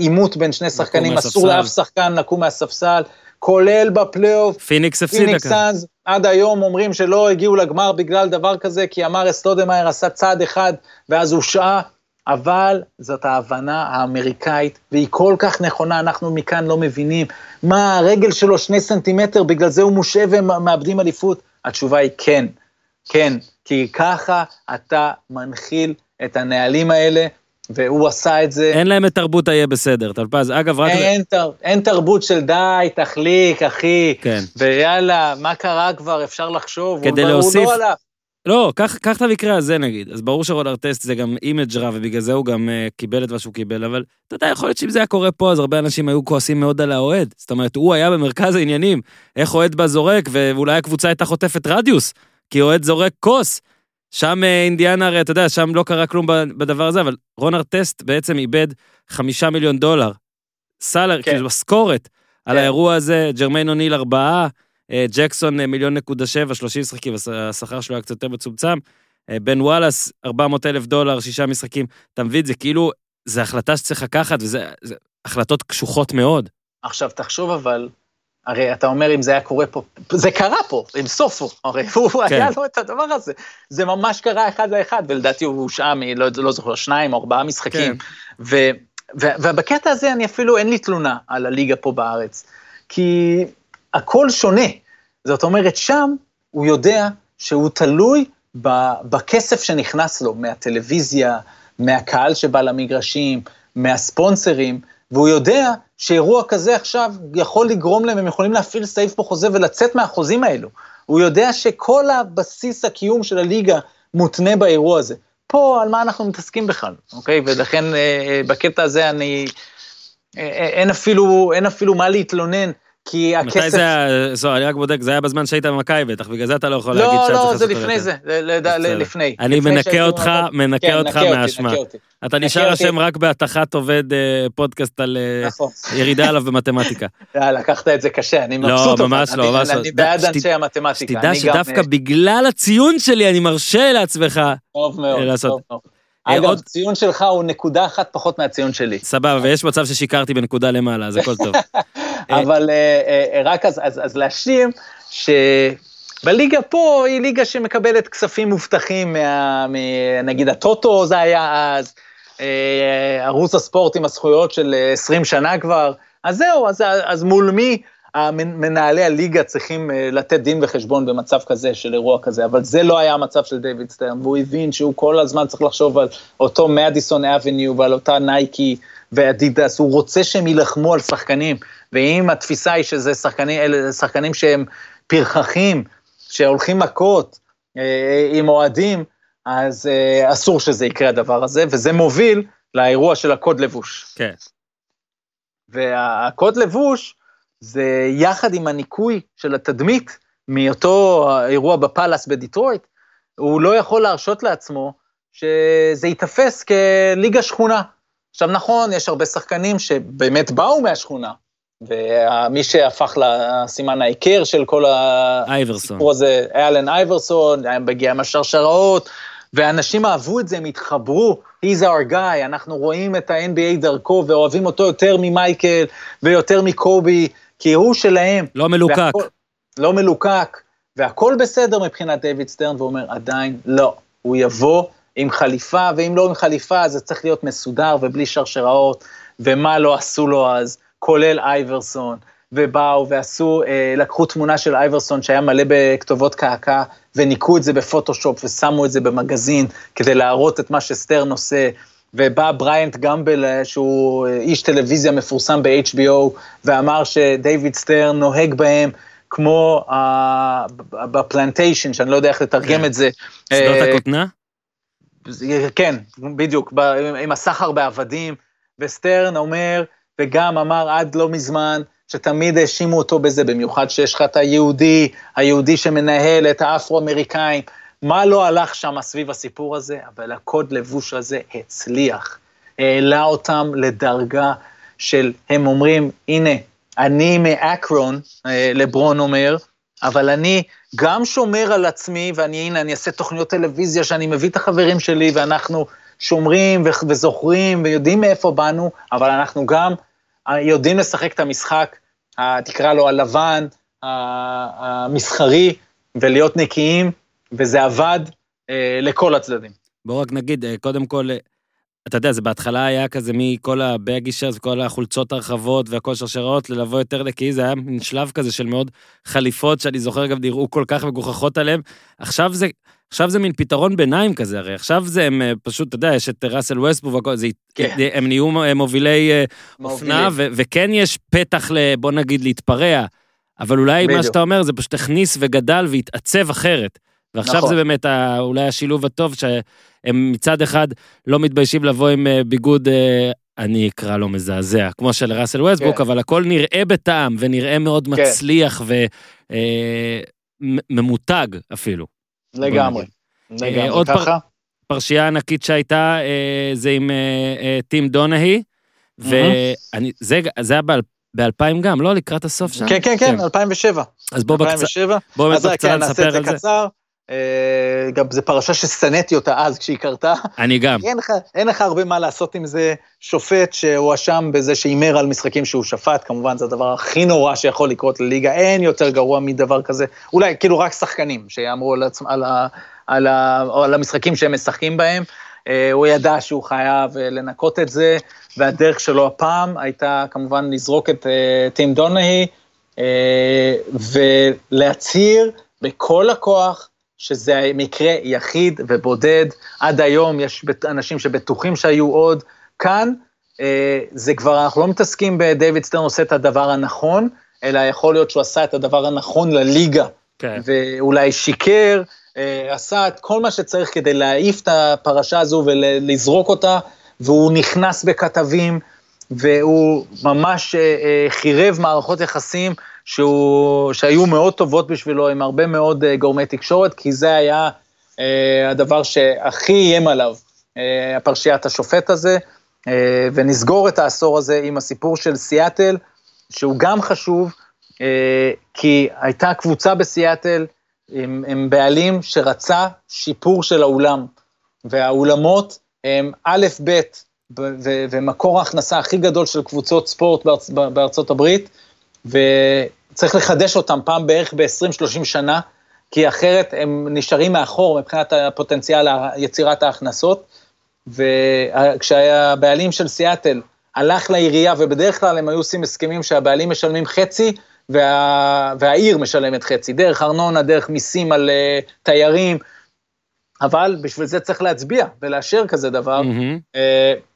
אימות בין שני שחקנים, אסור לאף שחקן לקום מהספסל, כולל בפלייאוף, פיניקס הפסידה כאן. עד היום אומרים שלא הגיעו לגמר בגלל דבר כזה, כי אמר סלודמאייר עשה צעד אחד, ואז הוא שעה, אבל זאת ההבנה האמריקאית, והיא כל כך נכונה, אנחנו מכאן לא מבינים, מה הרגל שלו שני סנטימטר, בגלל זה הוא מושעה ומאבדים אליפות? התשובה היא כן, כן, כי ככה אתה מנחיל את הנהלים האלה, והוא עשה את זה. אין להם את תרבות היה בסדר, טלפז, אגב, רק... אין, תר... אין תרבות של די, תחליק, אחי, כן. ויאללה, מה קרה כבר, אפשר לחשוב, כדי הוא, להוסיף... הוא לא עליו. לא, כך, כך את המקרה הזה נגיד, אז ברור שרון ארטסט זה גם אימג' רע, ובגלל זה הוא גם uh, קיבל את מה שהוא קיבל, אבל אתה יודע, יכול להיות שאם זה היה קורה פה, אז הרבה אנשים היו כועסים מאוד על האוהד, זאת אומרת, הוא היה במרכז העניינים, איך אוהד בה זורק, ואולי הקבוצה הייתה חוטפת רדיוס, כי אוהד זורק כוס, שם אינדיאנה, הרי, אתה יודע, שם לא קרה כלום בדבר הזה, אבל רון ארטסט בעצם איבד חמישה מיליון דולר, סלר, כן. כאילו בסקורת, כן. על האירוע הזה, ג'רמיין אוניל ארבעה, ג'קסון מיליון נקודה שבע, שלושים משחקים, השכר שלו היה קצת יותר מצומצם, בן וואלאס, ארבע מאות אלף דולר, שישה משחקים, אתה מביא את זה, כאילו, זה החלטה שצריך לקחת, וזה זה, החלטות קשוחות מאוד. עכשיו, תחשוב אבל, הרי אתה אומר, אם זה היה קורה פה, זה קרה פה, עם סופו, הרי הוא היה לו את הדבר הזה, זה ממש קרה אחד לאחד, ולדעתי הוא שעה, לא זוכר, שניים או ארבעה משחקים, ובקטע הזה אני אפילו, אין לי תלונה על הליגה פה בארץ, כי הכל שונה, זאת אומרת, שם הוא יודע שהוא תלוי בכסף שנכנס לו, מהטלוויזיה, מהקהל שבא למגרשים, מהספונסרים, והוא יודע שאירוע כזה עכשיו יכול לגרום להם, הם יכולים להפעיל סעיף פה חוזה ולצאת מהחוזים האלו. הוא יודע שכל הבסיס הקיום של הליגה מותנה באירוע הזה. פה על מה אנחנו מתעסקים בכלל, אוקיי? ולכן בקטע הזה אני, אין אפילו, אין אפילו מה להתלונן, כי הכסף... מתי זה היה, זו, אני רק בודק, זה היה בזמן שהיית במכאי בטח, בגלל זה אתה לא יכול להגיד שאת... לא, לא, זה לפני זה, לפני. אני מנקה אותך, מנקה אותך מהאשמה. אתה נשאר השם רק בהתחת עובד פודקאסט על ירידה עליו במתמטיקה. לקחת את זה קשה, אני מבסוט אותך. לא, ממש לא, ממש לא. אני בעד אנשי המתמטיקה. שתדע שדווקא בגלל הציון שלי אני מרשה לעצמך. טוב מאוד, טוב מאוד. אגב, ציון שלך הוא נקודה אחת פחות מהציון שלי. סבבה, ויש מצב ששיקרתי בנקודה למעלה, אז הכל טוב. אבל רק אז להשלים, שבליגה פה היא ליגה שמקבלת כספים מובטחים, נגיד הטוטו זה היה אז, ערוץ הספורט עם הזכויות של עשרים שנה כבר, אז זהו, אז מול מי מנהלי הליגה צריכים לתת דין וחשבון במצב כזה של אירוע כזה, אבל זה לא היה המצב של דיוויד סטרן, והוא הבין שהוא כל הזמן צריך לחשוב על אותו מדיסון אבניו ועל אותה נייקי ואדידס, הוא רוצה שהם ילחמו על שחקנים, ואם התפיסה היא שזה שחקנים, אלה שחקנים שהם פרחחים, שהולכים מכות עם אוהדים, אז אסור שזה יקרה הדבר הזה, וזה מוביל לאירוע של הקוד לבוש. כן. והקוד לבוש, זה יחד עם הניקוי של התדמית, מאותו אירוע בפלאס בדיטרויט, הוא לא יכול להרשות לעצמו, שזה יתפס כליגה שכונה. עכשיו נכון, יש הרבה שחקנים שבאמת באו מהשכונה, ומי שהפך לסימן העיקר של כל הסיפור הזה, אלן אייברסון, הם בגיע עם השרשראות, ואנשים אהבו את זה, הם התחברו, he's our guy, אנחנו רואים את ה-אן בי איי דרכו, ואוהבים אותו יותר ממייקל, ויותר מקובי, כי הוא שלהם. לא מלוקק. והכל, לא מלוקק, והכל בסדר מבחינת דיוויד סטרן, והוא אומר, עדיין לא, הוא יבוא עם חליפה, ואם לא עם חליפה, אז זה צריך להיות מסודר, ובלי שרשראות, ומה לא עשו לו אז, כולל אייברסון, ובאו ועשו, לקחו תמונה של אייברסון, שהיה מלא בכתובות קעקע, וניקו את זה בפוטושופ, ושמו את זה במגזין, כדי להראות את מה שסטרן עושה, ובא בריינט גמבל, שהוא איש טלוויזיה מפורסם ב-אייץ' בי או, ואמר שדייוויד סטרן נוהג בהם, כמו uh, בפלנטיישן, שאני לא יודע איך לתרגם okay. את זה. שדות uh, הקוטנה? כן, בדיוק, ב, עם, עם הסחר בעבדים, וסטרן אומר, וגם אמר עד לא מזמן, שתמיד האשימו אותו בזה, במיוחד שיש לך את היהודי, היהודי שמנהל את האפרו-אמריקאים, מה לא הלך שם סביב הסיפור הזה, אבל הקוד לבוש הזה הצליח, העלה אותם לדרגה של, הם אומרים, הנה, אני מאקרון, לברון אומר, אבל אני גם שומר על עצמי, ואני, הנה, אני אעשה תוכניות טלוויזיה, שאני מביא את החברים שלי, ואנחנו שומרים וזוכרים, ויודעים מאיפה באנו, אבל אנחנו גם יודעים לשחק את המשחק, תקרא לו הלבן, המסחרי, ולהיות נקיים, וזה עבד לכל הצדדים. בואו רק נגיד, קודם כל, אתה יודע, זה בהתחלה היה כזה מכל הבאגישרס, כל החולצות הרחבות והכל שרשראות, ללבוא יותר לקי, זה היה מין שלב כזה של מאוד חליפות, שאני זוכר גם נראו כל כך מגוחכות עליהם, עכשיו זה, עכשיו זה מין פתרון ביניים כזה, הרי עכשיו זה הם פשוט, אתה יודע, יש את ראסל ווסטברוק וכל זה, כן. הם נהיו מובילי אופנה, ו- וכן יש פתח, בוא נגיד, להתפרע, אבל אולי מה שאתה אומר, זה פשוט הכניס וגדל והתעצב אחרת. ועכשיו נכון. זה באמת אולי השילוב הטוב, שהם מצד אחד לא מתביישים לבוא עם ביגוד, אני אקרא לו מזעזע, כמו של ראסל ווסטברוק, כן. אבל הכל נראה בטעם, ונראה מאוד כן. מצליח וממותג אפילו. לגמרי. לגמרי. עוד פר... פרשייה ענקית שהייתה, זה עם טים דונהי, וזה היה בעל... ב-אלפיים גם, לא? לקראת הסוף שם? כן, כן, כן, אלפיים ושבע. אז בואו בקצרה נספר על זה. אז נעשה את זה קצר, גם זה פרשה שסנתי אותה אז כשהיא קרתה. אני גם. אין לך הרבה מה לעשות עם זה, שופט שהוא אשם בזה שאימר על משחקים שהוא שפט, כמובן זה הדבר הכי נורא שיכול לקרות לליגה, אין יותר גרוע מדבר כזה, אולי כאילו רק שחקנים שיאמרו על המשחקים שהם משחקים בהם, הוא ידע שהוא חייב לנקות את זה, והדרך שלו הפעם הייתה כמובן לזרוק את טים דונהי, ולהצהיר בכל הכוח שזה מקרה יחיד ובודד, עד היום יש אנשים שבטוחים שהיו עוד, כאן זה כבר, אנחנו לא מתעסקים בדיוויד סטרן עושה את הדבר הנכון, אלא יכול להיות שהוא עשה את הדבר הנכון לליגה, כן. ואולי שיקר, עשה את כל מה שצריך כדי להעיף את הפרשה הזו ולזרוק אותה, והוא נכנס בכתבים, והוא ממש חירב מערכות יחסים שהוא, שהיו מאוד טובות בשבילו עם הרבה מאוד גורמי תקשורת, כי זה היה הדבר שהכי יים עליו, הפרשיית השופט הזה, ונסגור את העשור הזה עם הסיפור של סיאטל, שהוא גם חשוב, כי הייתה קבוצה בסיאטל, הם, הם בעלים שרצה שיפור של האולם, והאולמות הם א' ב' ומקור ההכנסה הכי גדול של קבוצות ספורט בארצ, בארצות הברית, וצריך לחדש אותם פעם בערך ב-עשרים שלושים שנה, כי אחרת הם נשארים מאחור מבחינת הפוטנציאל יצירת ההכנסות, וכשהבעלים של סיאטל הלך לעירייה, ובדרך כלל הם היו עושים הסכמים שהבעלים משלמים חצי, וה... והעיר משלמת חצי, דרך ארנונה, דרך מיסים על uh, תיירים, אבל בשביל זה צריך להצביע, ולאשר כזה דבר, mm-hmm.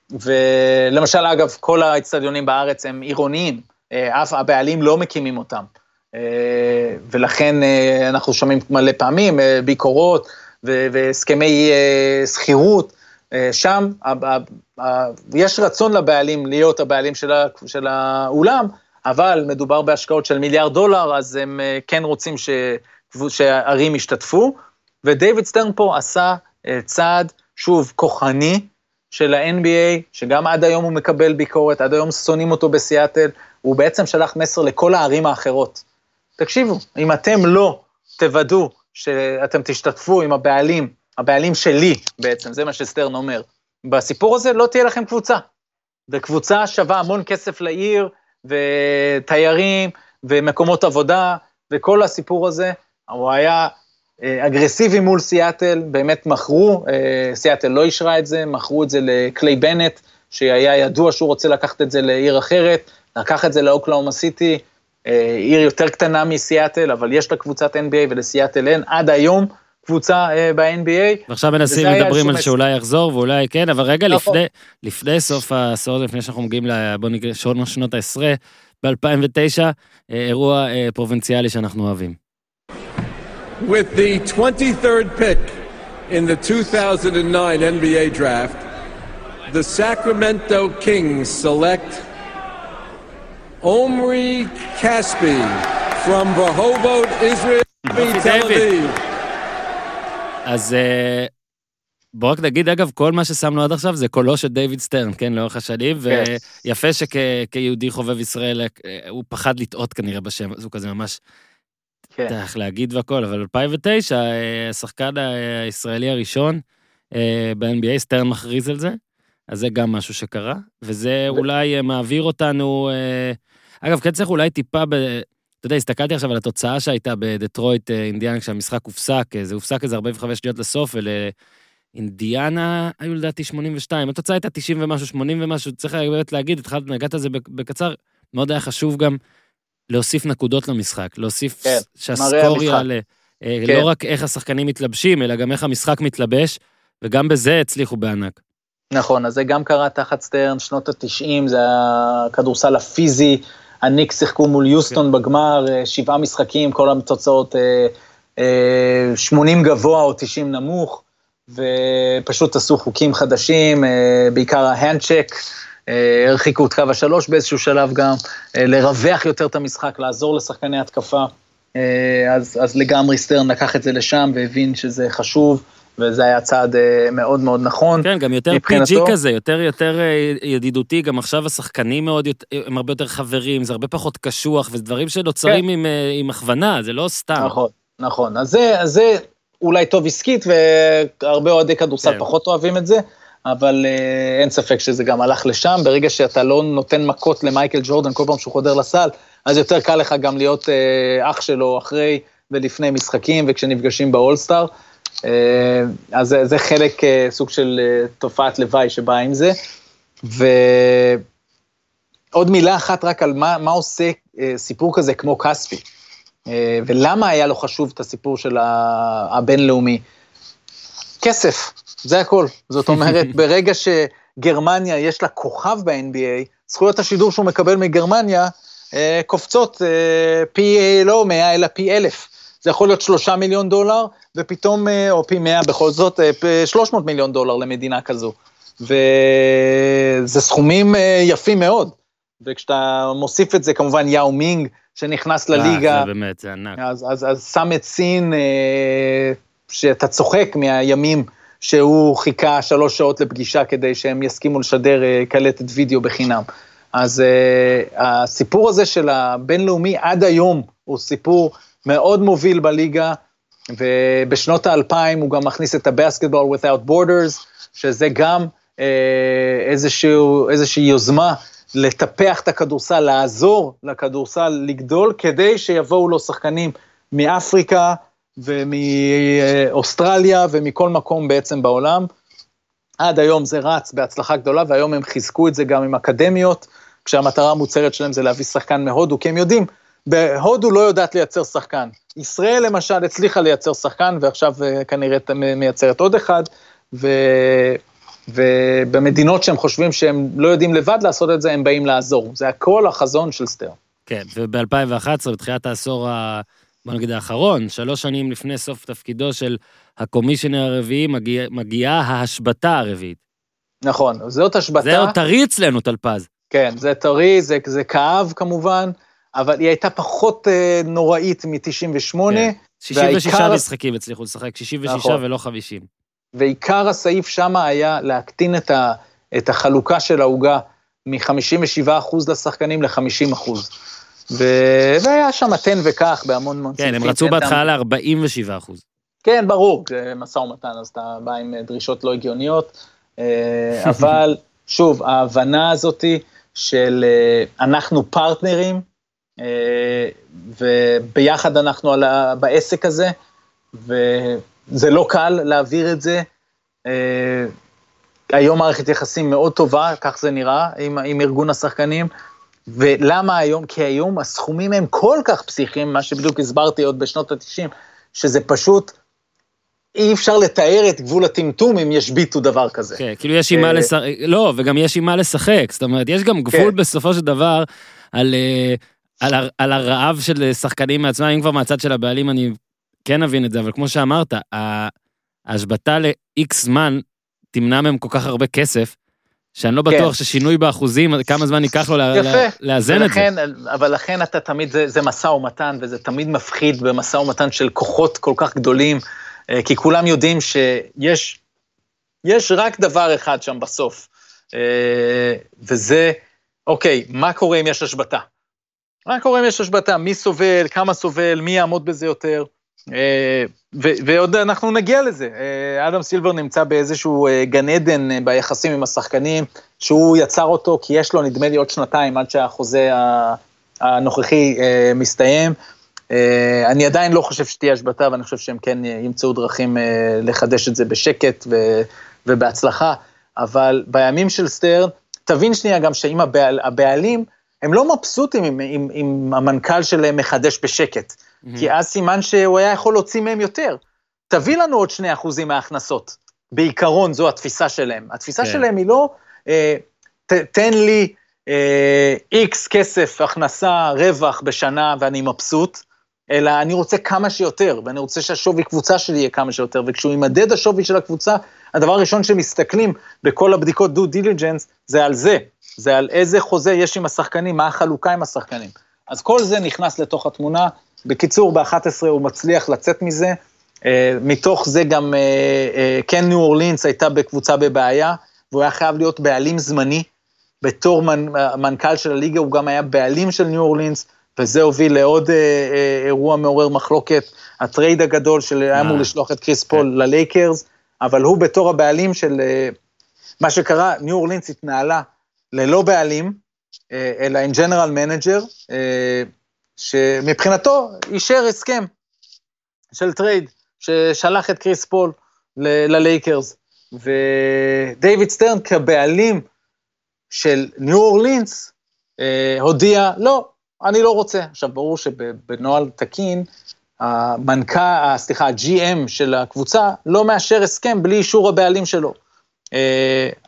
uh, ולמשל, אגב, כל האצטדיונים בארץ הם עירוניים, אף הבעלים לא מקימים אותם, ולכן אנחנו שומעים מלא פעמים, ביקורות והסכמי סחירות, שם יש רצון לבעלים להיות הבעלים של האולם, אבל מדובר בהשקעות של מיליארד דולר, אז הם כן רוצים שהערים ישתתפו, ודייוויד סטרן פה עשה צעד שוב כוחני של ה-אן בי איי, שגם עד היום הוא מקבל ביקורת, עד היום שונאים אותו בסיאטל, הוא בעצם שלח מסר לכל הערים האחרות. תקשיבו, אם אתם לא תוודאו שאתם תשתתפו עם הבעלים, הבעלים שלי בעצם, זה מה שסטרן אומר, בסיפור הזה לא תהיה לכם קבוצה, וקבוצה שווה המון כסף לעיר, ותיירים, ומקומות עבודה, וכל הסיפור הזה, הוא היה אגרסיבי מול סיאטל, באמת מכרו, סיאטל לא אישרה את זה, מכרו את זה לקליי בנט, שהיה ידוע שהוא רוצה לקחת את זה לעיר אחרת, לקח את זה לאוקלאומה סיטי, עיר יותר קטנה מסיאטל, אבל יש לה קבוצת אן בי איי, ולסיאטל אין עד היום קבוצה ב-אן בי איי. ועכשיו מנסים מדברים על שאולי יחזור, ואולי כן, אבל רגע לפני, לפני סוף העשור, לפני שאנחנו מגיעים לשעון שנות ה-עשרה, ב-אלפיים ותשע, אירוע פרובינציאלי שאנחנו אוהבים. With the twenty-third pick in the two thousand nine N B A draft, the Sacramento Kings select Omri Caspi from Rehovot, Israel, Tel Aviv. אז בואו רק נגיד, אגב, כל מה ששמנו עד עכשיו זה קולו של דייוויד סטרן, כן, לאורך השנים, ויפה שכיהודי חובב ישראל, הוא פחד לטעות כנראה בשם, אז הוא כזה ממש... צריך להגיד והכל, אבל אלפיים ותשע, השחקן הישראלי הראשון ב-אן בי איי, סטרן מכריז על זה, אז זה גם משהו שקרה, וזה אולי מעביר אותנו, אגב, כן צריך אולי טיפה, אתה יודע, הסתכלתי עכשיו על התוצאה שהייתה בדטרויט, אינדיאנה, כשהמשחק הופסק, זה הופסק איזה ארבעים וחמש שניות לסוף, ולאינדיאנה, היו לדעתי שמונים ושתיים, התוצאה הייתה תשעים ומשהו, שמונים ומשהו, צריך להגיד, התחלת נגעת על זה בקצר, מאוד היה חשוב גם, להוסיף נקודות למשחק, להוסיף כן, שהסקור יעלה, כן. לא רק איך השחקנים מתלבשים, אלא גם איך המשחק מתלבש, וגם בזה הצליחו בענק. נכון, אז זה גם קרה תחת סטרן, שנות ה-תשעים, זה הכדורסל הפיזי, הניק שיחקו מול יוסטון כן. בגמר, שבעה משחקים, כל התוצאות שמונים גבוה או תשעים נמוך, ופשוט עשו חוקים חדשים, בעיקר ההנדשק, הרחיקו את קו השלוש באיזשהו שלב גם, לרווח יותר את המשחק, לעזור לשחקני התקפה, אז, אז לגמרי סטרן לקח את זה לשם, והבין שזה חשוב, וזה היה צעד מאוד מאוד נכון. כן, גם יותר פי ג'י כזה, יותר, יותר ידידותי, גם עכשיו השחקנים מאוד, הם הרבה יותר חברים, זה הרבה פחות קשוח, וזה דברים שנוצרים כן. עם, עם הכוונה, זה לא סתם. נכון, נכון, אז זה, אז זה אולי טוב עסקית, והרבה אוהדי כדורסל כן. פחות אוהבים את זה, אבל אה, אין ספק שזה גם הלך לשם, ברגע שאתה לא נותן מכות למייקל ג'ורדן כל פעם שהוא חודר לסל, אז יותר קל לך גם להיות אה, אח שלו אחרי ולפני משחקים, וכשנפגשים באולסטאר, אה, אז זה, זה חלק, אה, סוג של אה, תופעת לוואי שבאה עם זה, ועוד מילה אחת רק על מה, מה עושה אה, סיפור כזה כמו קספי, אה, ולמה היה לו חשוב את הסיפור של הבינלאומי, כסף, זה הכל. זאת אומרת, ברגע שגרמניה יש לה כוכב ב-אן בי איי, זכויות השידור שהוא מקבל מגרמניה, אה, קופצות אה, פי לא מאה, אלא פי אלף. זה יכול להיות שלושה מיליון דולר, ופתאום, אה, או פי מאה בכל זאת, אה, שלוש מאות מיליון דולר למדינה כזו. וזה סכומים אה, יפים מאוד. וכשאתה מוסיף את זה, כמובן יאו מינג, שנכנס לליגה. זה באמת, זה ענק. אז, אז, אז שם את סין, אה, שאתה צוחק מהימים, שהוא חיכה שלוש שעות לפגישה, כדי שהם יסכימו לשדר קלטת וידאו בחינם. אז הסיפור הזה של הבינלאומי עד היום, הוא סיפור מאוד מוביל בליגה, ובשנות האלפיים הוא גם מכניס את ה-Basketball Without Borders, שזה גם איזשהו, איזושהי יוזמה לטפח את הכדורסל, לעזור לכדורסל לגדול, כדי שיבואו לו שחקנים מאפריקה, ומאוסטרליה ומכל מקום בעצם בעולם. עד היום זה רץ בהצלחה גדולה, והיום הם חיזקו את זה גם עם אקדמיות, כשהמטרה המוצהרת שלהם זה להביא שחקן מהודו, כי הם יודעים, בהודו לא יודעת לייצר שחקן. ישראל למשל הצליחה לייצר שחקן, ועכשיו כנראה מייצרת עוד אחד, ו... ובמדינות שהם חושבים שהם לא יודעים לבד לעשות את זה, הם באים לעזור. זה הכל החזון של סטר. כן, וב-אלפיים ואחת עשרה, בתחילת העשור ה... בוא נגיד האחרון, שלוש שנים לפני סוף תפקידו של הקומישיונר הרביעי, מגיע, מגיעה ההשבטה הרביעית. נכון, זאת השבטה. זה עוד טרי אצלנו, טלפז. כן, זה טרי, זה, זה כאב כמובן, אבל היא הייתה פחות אה, נוראית מ-תשעים ושמונה. כן. שישים ושש משחקים הצליחו לשחק, שישים ושש נכון. ולא חמישים. ועיקר הסעיף שם היה להקטין את, ה, את החלוקה של ההוגה מ-חמישים ושבעה אחוז לשחקנים ל-חמישים אחוז. והיה שם מתן וכך בהמון מון סעיפים. כן, הם רצו בהתחלה ל-ארבעים ושבעה אחוז. כן, ברור, זה משא ומתן, אז אתה בא עם דרישות לא הגיוניות, אבל שוב, ההבנה הזאת של אנחנו פרטנרים, וביחד אנחנו בעסק הזה, וזה לא קל להעביר את זה, היום מערכת יחסים מאוד טובה, כך זה נראה, עם, עם ארגון השחקנים, ולמה היום? כי היום הסכומים הם כל כך פסיכיים, מה שבדיוק הסברתי עוד בשנות ה-תשעים, שזה פשוט, אי אפשר לתאר את גבול הטמטום אם יש ביטו דבר כזה. כן, כאילו יש עם מה לשחק, לא, וגם יש עם מה לשחק, זאת אומרת, יש גם גבול בסופו של דבר, על, על, על, על הרעב של שחקנים מעצמם, אם כבר מהצד של הבעלים אני כן אבין את זה, אבל כמו שאמרת, ההשבטה ל-X זמן, תמנע מהם כל כך הרבה כסף, שאני לא בטוח ששינוי באחוזים, כמה זמן ייקח לו לאזן את זה. אבל לכן אתה תמיד, זה מסע ומתן, וזה תמיד מפחיד במסע ומתן של כוחות כל כך גדולים, כי כולם יודעים שיש, יש רק דבר אחד שם בסוף, וזה, אוקיי, מה קורה אם יש השבטה? מה קורה אם יש השבטה? מי סובל, כמה סובל, מי יעמוד בזה יותר? ועוד אנחנו נגיע לזה, אדם סילבר נמצא באיזשהו גן עדן ביחסים עם השחקנים, שהוא יצר אותו כי יש לו נדמה לי עוד שנתיים עד שהחוזה הנוכחי מסתיים, אני עדיין לא חושב שתהיה השבטה ואני חושב שהם כן ימצאו דרכים לחדש את זה בשקט ובהצלחה, אבל בימים של סטרן, תבין שנייה גם שאם הבעלים, הם לא מבסוטים עם, עם, עם המנכ"ל שלהם מחדש בשקט, mm-hmm. כי אז סימן שהוא היה יכול להוציא מהם יותר. תביא לנו עוד שני אחוזים מההכנסות, בעיקרון זו התפיסה שלהם. התפיסה okay. שלהם היא לא, אה, ת, תן לי אה, איקס כסף, הכנסה, רווח בשנה ואני מבסוט, אלא אני רוצה כמה שיותר, ואני רוצה שהשווי קבוצה שלי יהיה כמה שיותר, וכשהוא ימדד השווי של הקבוצה, הדבר הראשון שמסתכלים בכל הבדיקות due diligence זה על זה, זה על איזה חוזה יש עם השחקנים, מה החלוקה עם השחקנים. אז כל זה נכנס לתוך התמונה, בקיצור ב-אחת עשרה הוא מצליח לצאת מזה, מתוך זה גם כן ניו אורלינס הייתה בקבוצה בבעיה, והוא היה חייב להיות בעלים זמני, בתור מנכ"ל של הליגה הוא גם היה בעלים של ניו אורלינס, וזה הוביל לעוד אירוע מעורר מחלוקת, הטרייד הגדול שהיה אמור לשלוח את קריס פול ללייקרס, אבל הוא בתור הבעלים של מה שקרה, ניו אורלינס התנהלה, ללא בעלים, אלא עם ג'נרל מנג'ר, שמבחינתו אישר הסכם של טרייד, ששלח את קריס פול ללייקרס, ודייוויד סטרן כבעלים של ניו אורלינס, הודיע, לא, אני לא רוצה. עכשיו ברור שבנוהל תקין, המנכ"ל, סליחה, הג'י אם של הקבוצה, לא מאשר הסכם בלי אישור הבעלים שלו.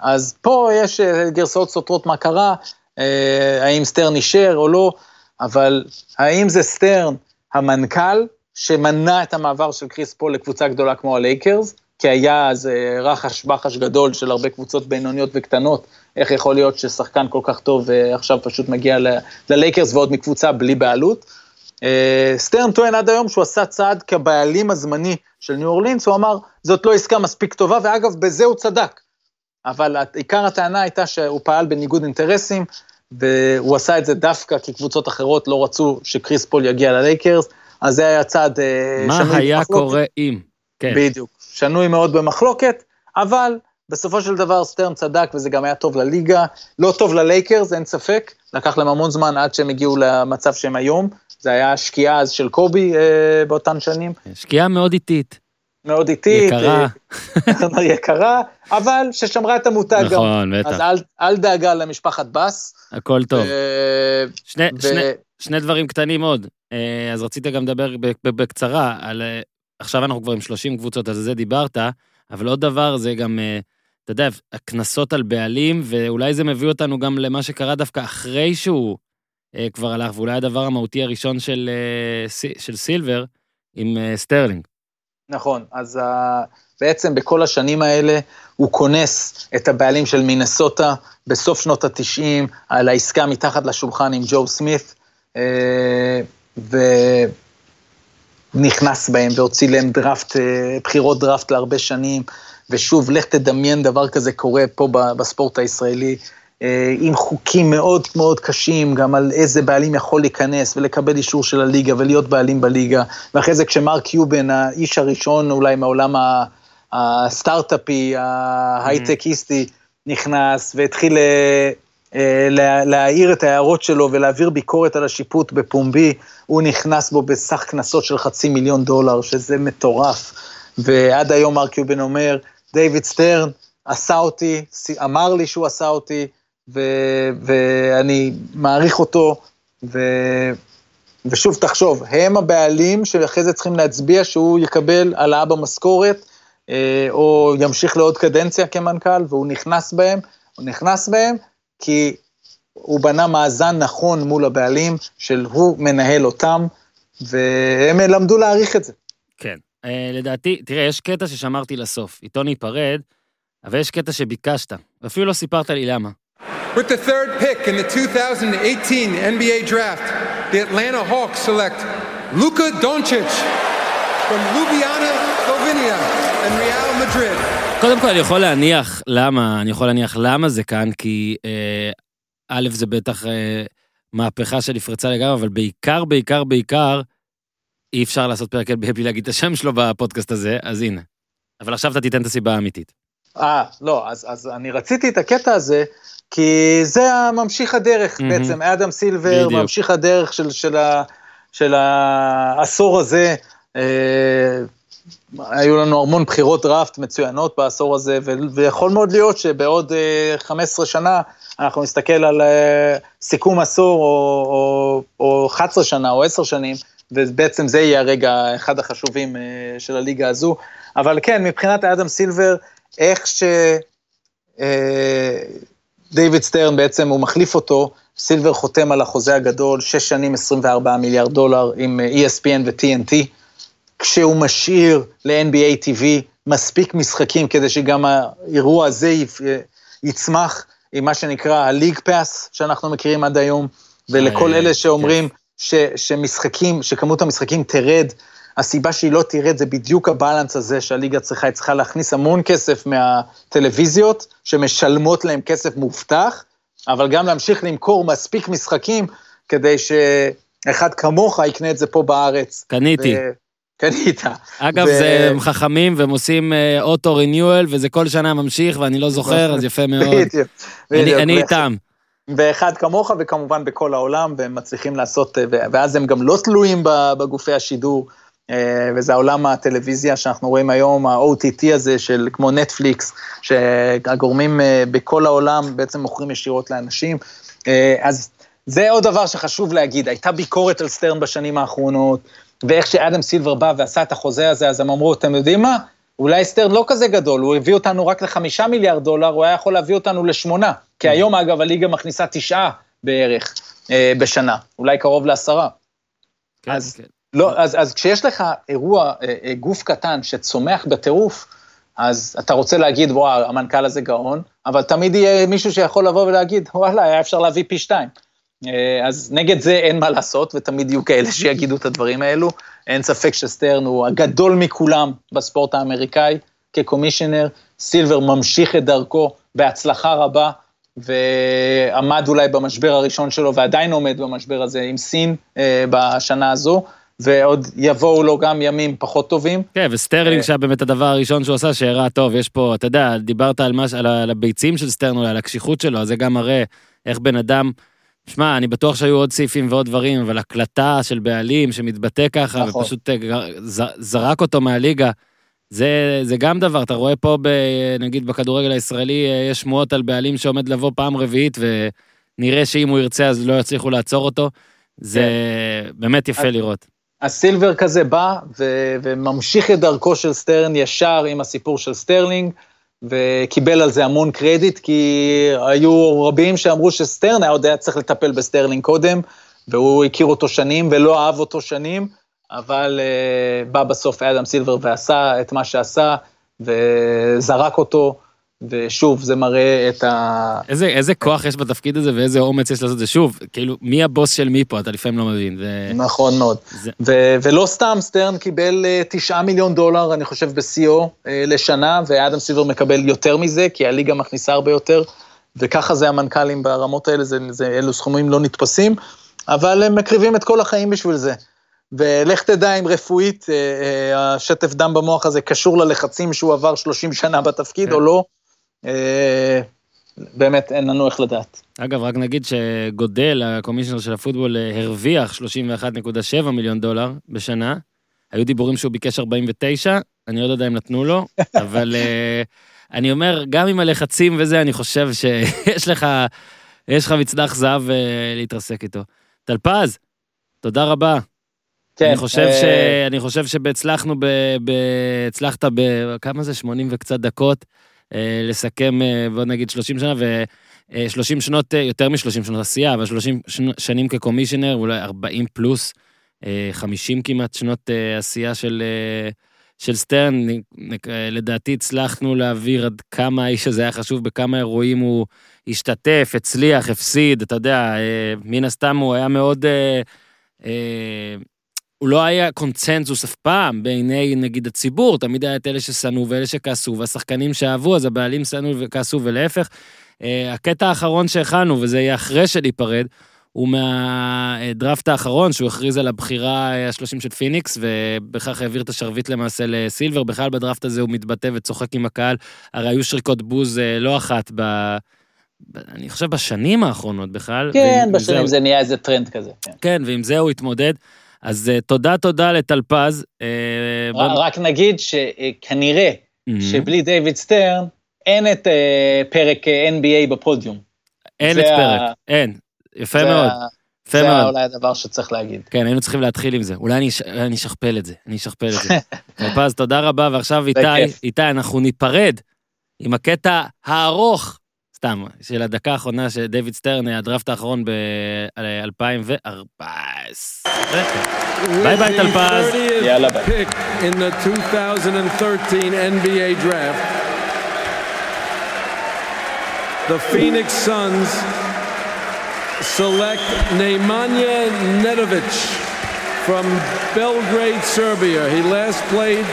אז פה יש גרסאות סותרות מה קרה, האם סטרן אישר או לא, אבל האם זה סטרן המנכ"ל שמנע את המעבר של קריס פול לקבוצה גדולה כמו הלייקרס, כי היה אז רחש בחש גדול של הרבה קבוצות בינוניות וקטנות, איך יכול להיות ששחקן כל כך טוב ועכשיו פשוט מגיע ללייקרס ועוד מקבוצה בלי בעלות, סטרן טוען עד היום שהוא עשה צעד כבעלים הזמני של ניו אורלינס, הוא אמר זאת לא עסקה מספיק טובה ואגב בזה הוא צדק, אבל עיקר הטענה הייתה שהוא פעל בניגוד אינטרסים, והוא עשה את זה דווקא כי קבוצות אחרות לא רצו שקריס פול יגיע ללייקרס, אז זה היה צעד מה שנוי היה במחלוקת. קורה אם? כן. בדיוק, שנוי מאוד במחלוקת, אבל בסופו של דבר סטרן צדק, וזה גם היה טוב לליגה, לא טוב ללייקרס, אין ספק, לקח להם המון זמן עד שהם הגיעו למצב שהם היום, זה היה שקיעה אז של קובי אה, באותן שנים. שקיעה מאוד איטית. מאוד איטית, יקרה. יקרה, אבל ששמרה את המותג גם. נכון, בטח. אז אל, אל דאגה למשפחת בס. הכל טוב. ו... שני, ו... שני, שני דברים קטנים עוד, אז רצית גם לדבר בקצרה, על, עכשיו אנחנו כבר עם שלושים קבוצות, אז זה דיברת, אבל עוד דבר זה גם אתה יודע, הכנסות על בעלים, ואולי זה מביא אותנו גם למה שקרה דווקא אחרי שהוא אה, כבר הלך, ואולי הדבר המהותי הראשון של, אה, סי, של סילבר עם אה, סטרלינג. נכון, אז ה... בעצם בכל השנים האלה הוא כונס את הבעלים של מינסוטה בסוף שנות ה-תשעים, על העסקה מתחת לשולחן עם ג'ו סמית, אה, ונכנס בהם והוציא להם דרפט, אה, בחירות דרפט להרבה שנים, ושוב, לך תדמיין דבר כזה קורה פה בספורט הישראלי, עם חוקים מאוד מאוד קשים, גם על איזה בעלים יכול להיכנס, ולקבל אישור של הליגה, ולהיות בעלים בליגה, ואחרי זה כשמרק יובן, האיש הראשון אולי מהעולם הסטארט-אפי, ההייטקיסטי, נכנס, והתחיל להעיר את ההערות שלו, ולהעביר ביקורת על השיפוט בפומבי, הוא נכנס בו בסך כנסות של חצי מיליון דולר, שזה מטורף, ועד היום מרק קיובן אומר, דיוויד סטרן עשה אותי, אמר לי שהוא עשה אותי, ו- ואני מעריך אותו, ו- ושוב תחשוב, הם הבעלים שאחרי זה צריכים להצביע, שהוא יקבל עלייה במשכורת, אה, או ימשיך לעוד קדנציה כמנכ"ל, והוא נכנס בהם, הוא נכנס בהם, כי הוא בנה מאזן נכון מול הבעלים, של הוא מנהל אותם, והם למדו להעריך את זה. כן. לדעתי, תראה, יש קטע ששמרתי לסוף, איתו ניפרד, אבל יש קטע שביקשת, ואפילו לא סיפרת לי למה. With the third pick in the twenty eighteen N B A draft, the Atlanta Hawks select Luka Doncic from Ljubljana, Slovenia and Real Madrid. קודם כל, אני יכול להניח למה, אני יכול להניח למה זה כאן, כי א', זה בטח מהפכה שנפרצה לגמרי, אבל בעיקר, בעיקר, בעיקר, אי אפשר לעשות פרק אל בי בלי להגיד את השם שלו בפודקאסט הזה, אז הנה. אבל עכשיו אתה תיתן את הסיבה האמיתית. אה, לא, אז, אז אני רציתי את הקטע הזה, כי זה הממשיך הדרך, mm-hmm. בעצם, אדם סילבר, בדיוק. ממשיך הדרך של, של, ה, של העשור הזה, אה, היו לנו המון בחירות דראפט מצוינות בעשור הזה, ו- ויכול מאוד להיות שבעוד אה, חמש עשרה שנה, אנחנו נסתכל על אה, סיכום עשור, או, או, או אחת עשרה שנה, או עשר שנים, ובעצם זה יהיה הרגע אחד החשובים של הליגה הזו, אבל כן, מבחינת אדם סילבר, איך שדיוויד סטרן בעצם הוא מחליף אותו, סילבר חותם על החוזה הגדול, שש שנים עשרים וארבעה מיליארד דולר עם E S P N ו-T N T, כשהוא משאיר ל-N B A T V מספיק משחקים, כדי שגם האירוע הזה יצמח עם מה שנקרא הליג פאס, שאנחנו מכירים עד היום, ולכל אלה שאומרים, ש, שמשחקים, שכמות המשחקים תרד, הסיבה שהיא לא תרד זה בדיוק הבאלנס הזה שהליגה צריכה, היא צריכה להכניס המון כסף מהטלוויזיות, שמשלמות להם כסף מובטח, אבל גם להמשיך למכור מספיק משחקים, כדי שאחד כמוך יקנה את זה פה בארץ. קניתי. ו... קנית. אגב, ו... זה הם חכמים, והם עושים אוטו-ריניואל, וזה כל שנה ממשיך, ואני לא זוכר, אז יפה מאוד. בדיוק. בדיוק. אני איתם. באחד כמוך, וכמובן בכל העולם, והם מצליחים לעשות, ואז הם גם לא תלויים בגופי השידור, וזה העולם הטלוויזיה שאנחנו רואים היום, ה-O T T הזה, של כמו נטפליקס, שהגורמים בכל העולם בעצם מוכרים ישירות לאנשים, אז זה עוד דבר שחשוב להגיד, הייתה ביקורת על סטרן בשנים האחרונות, ואיך שאדם סילבר בא ועשה את החוזה הזה, אז הם אמרו, אתם יודעים מה? אולי סטרן לא כזה גדול, הוא הביא אותנו רק לחמישה מיליארד דולר, הוא היה יכול להביא אותנו לשמונה, כי היום אגב הליגה מכניסה תשעה בערך אה, בשנה, אולי קרוב לעשרה. כן, אז, כן. לא, אז, אז כשיש לך אירוע, אה, אה, גוף קטן שצומח בטירוף, אז אתה רוצה להגיד, וואו, המנכ"ל הזה גאון, אבל תמיד יהיה מישהו שיכול לבוא ולהגיד, וואלה, היה אפשר להביא פי שתיים. אה, אז נגד זה אין מה לעשות, ותמיד יהיו כאלה שיגידו את הדברים האלו, אין ספק שסטרן הוא הגדול מכולם בספורט האמריקאי, כקומישיונר, סילבר ממשיך את דרכו בהצלחה רבה, ועמד אולי במשבר הראשון שלו, ועדיין עומד במשבר הזה עם סין אה, בשנה הזו, ועוד יבואו לו גם ימים פחות טובים. כן, וסטרלינג שהיה באמת הדבר הראשון שהוא עשה, שהראה טוב, יש פה, אתה יודע, דיברת על, מש, על, על הביצים של סטרן, על הקשיחות שלו, אז זה גם מראה איך בן אדם, שמע, אני בטוח שהיו עוד סעיפים ועוד דברים, אבל הקלטה של בעלים שמתבטא ככה, נכון. ופשוט ז, זרק אותו מהליגה, זה, זה גם דבר, אתה רואה פה, ב, נגיד בכדורגל הישראלי, יש שמועות על בעלים שעומד לבוא פעם רביעית, ונראה שאם הוא ירצה, אז לא יצליחו לעצור אותו, זה כן. באמת יפה אז, לראות. הסילבר כזה בא, ו, וממשיך את דרכו של סטרן ישר עם הסיפור של סטרלינג, וקיבל על זה המון קרדיט, כי היו רבים שאמרו שסטרן היה עוד היה צריך לטפל בסטרלינג קודם, והוא הכיר אותו שנים ולא אהב אותו שנים, אבל uh, בא בסוף אדם סילבר ועשה את מה שעשה, וזרק אותו, ושוב, זה מראה את ה... איזה, איזה כוח יש בתפקיד הזה, ואיזה אומץ יש לעשות את זה. שוב, כאילו, מי הבוס של מי פה? אתה לפעמים לא מבין. ו... נכון מאוד. זה... ו- ולא סתם, סטרן קיבל תשעה מיליון דולר, אני חושב, ב-סי או לשנה, ואדם סילבר מקבל יותר מזה, כי הליגה מכניסה הרבה יותר, וככה זה המנכ"לים ברמות האלה, זה, זה, אלו סכומים לא נתפסים, אבל הם מקריבים את כל החיים בשביל זה. ולך תדע אם רפואית, השטף דם במוח הזה קשור ללחצים שהוא עבר שלושים שנה בתפקיד, או לא, באמת אין לנו איך לדעת. אגב, רק נגיד שגודל, הקומישיונר של הפוטבול, הרוויח שלושים ואחד נקודה שבע מיליון דולר בשנה, היו דיבורים שהוא ביקש ארבעים ותשע, אני עוד יודע אם נתנו לו, אבל אני אומר, גם עם הלחצים וזה, אני חושב שיש לך, יש לך מצנח זהב להתרסק איתו. טלפז, תודה רבה. כן, אני חושב ש... אני חושב שבהצלחנו ב... בהצלחת ב... כמה זה? שמונים וקצת דקות, לסכם, בוא נגיד, שלושים שנה, ו-שלושים שנות, יותר מ-שלושים שנות עשייה, אבל שלושים שנים כקומישיונר, אולי ארבעים פלוס, חמישים כמעט שנות עשייה של, של סטרן. לדעתי הצלחנו להעביר עד כמה האיש הזה היה חשוב, בכמה אירועים הוא השתתף, הצליח, הפסיד, אתה יודע, מן הסתם הוא היה מאוד... הוא לא היה קונצנזוס אף פעם, בעיני נגיד הציבור, תמיד היה את אלה שסנו ואלה שכעסו, והשחקנים שאהבו, אז הבעלים סנו וכעסו ולהפך. הקטע האחרון שהכנו, וזה יהיה אחרי שניפרד, הוא מהדרפט האחרון, שהוא הכריז על הבחירה השלושים של פיניקס, ובכך העביר את השרביט למעשה לסילבר, בכלל בדרפט הזה הוא מתבטא וצוחק עם הקהל, הרי היו שריקות בוז לא אחת ב... אני חושב בשנים האחרונות בכלל. כן, בשנים זה נהיה איזה טרנד כזה. כן, ועם זה הוא התמודד. אז תודה, תודה לטלפז. רק נגיד שכנראה שבלי דיוויד סטרן אין את פרק אן בי איי בפודיום. אין את פרק, אין. יפה מאוד. זה אולי הדבר שצריך להגיד. כן, היינו צריכים להתחיל עם זה. אולי אני אשכפל את זה, אני אשכפל את זה. טלפז, תודה רבה, ועכשיו איתי, אנחנו ניפרד עם הקטע הארוך, סתם, של הדקה האחרונה שדיוויד סטרן הדרפט האחרון ב-אלפיים וארבע עשרה. ביי ביי טלפז. יאללה ביי. Pick in the twenty thirteen N B A draft. The Phoenix Suns select Nemanja Nedović from Belgrade, Serbia. He last played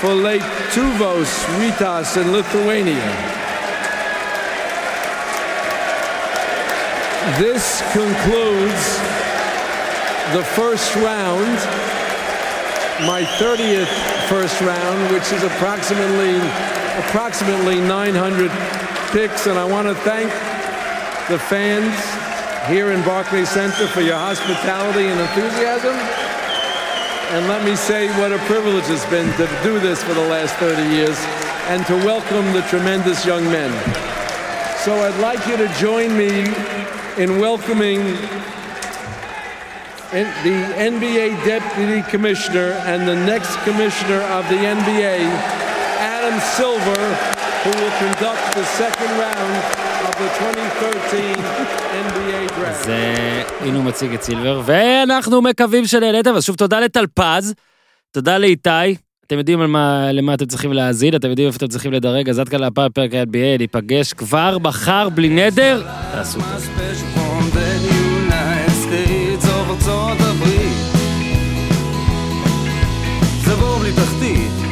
for Lake Tuvos Ritas in Lithuania. This concludes the first round, my thirtieth first round, which is approximately approximately nine hundred picks, and I want to thank the fans here in Barclays Center for your hospitality and enthusiasm, and let me say what a privilege it's been to do this for the last thirty years, and to welcome the tremendous young men. So I'd like you to join me in welcoming the N B A Deputy Commissioner and the next Commissioner of the N B A, Adam Silver, who will conduct the second round of the twenty thirteen N B A Draft. אז הנה הוא מציג את סילבר, ואנחנו מקווים שנהנתם, אז שוב תודה לטלפז, תודה לאיתי, אתם יודעים על מה, למה אתם צריכים להזיד, אתם יודעים איפה אתם צריכים לדרג, אז עד כאן להפעם פרק ה-אן בי איי, להיפגש כבר מחר בלי נדר, תעשו טוב.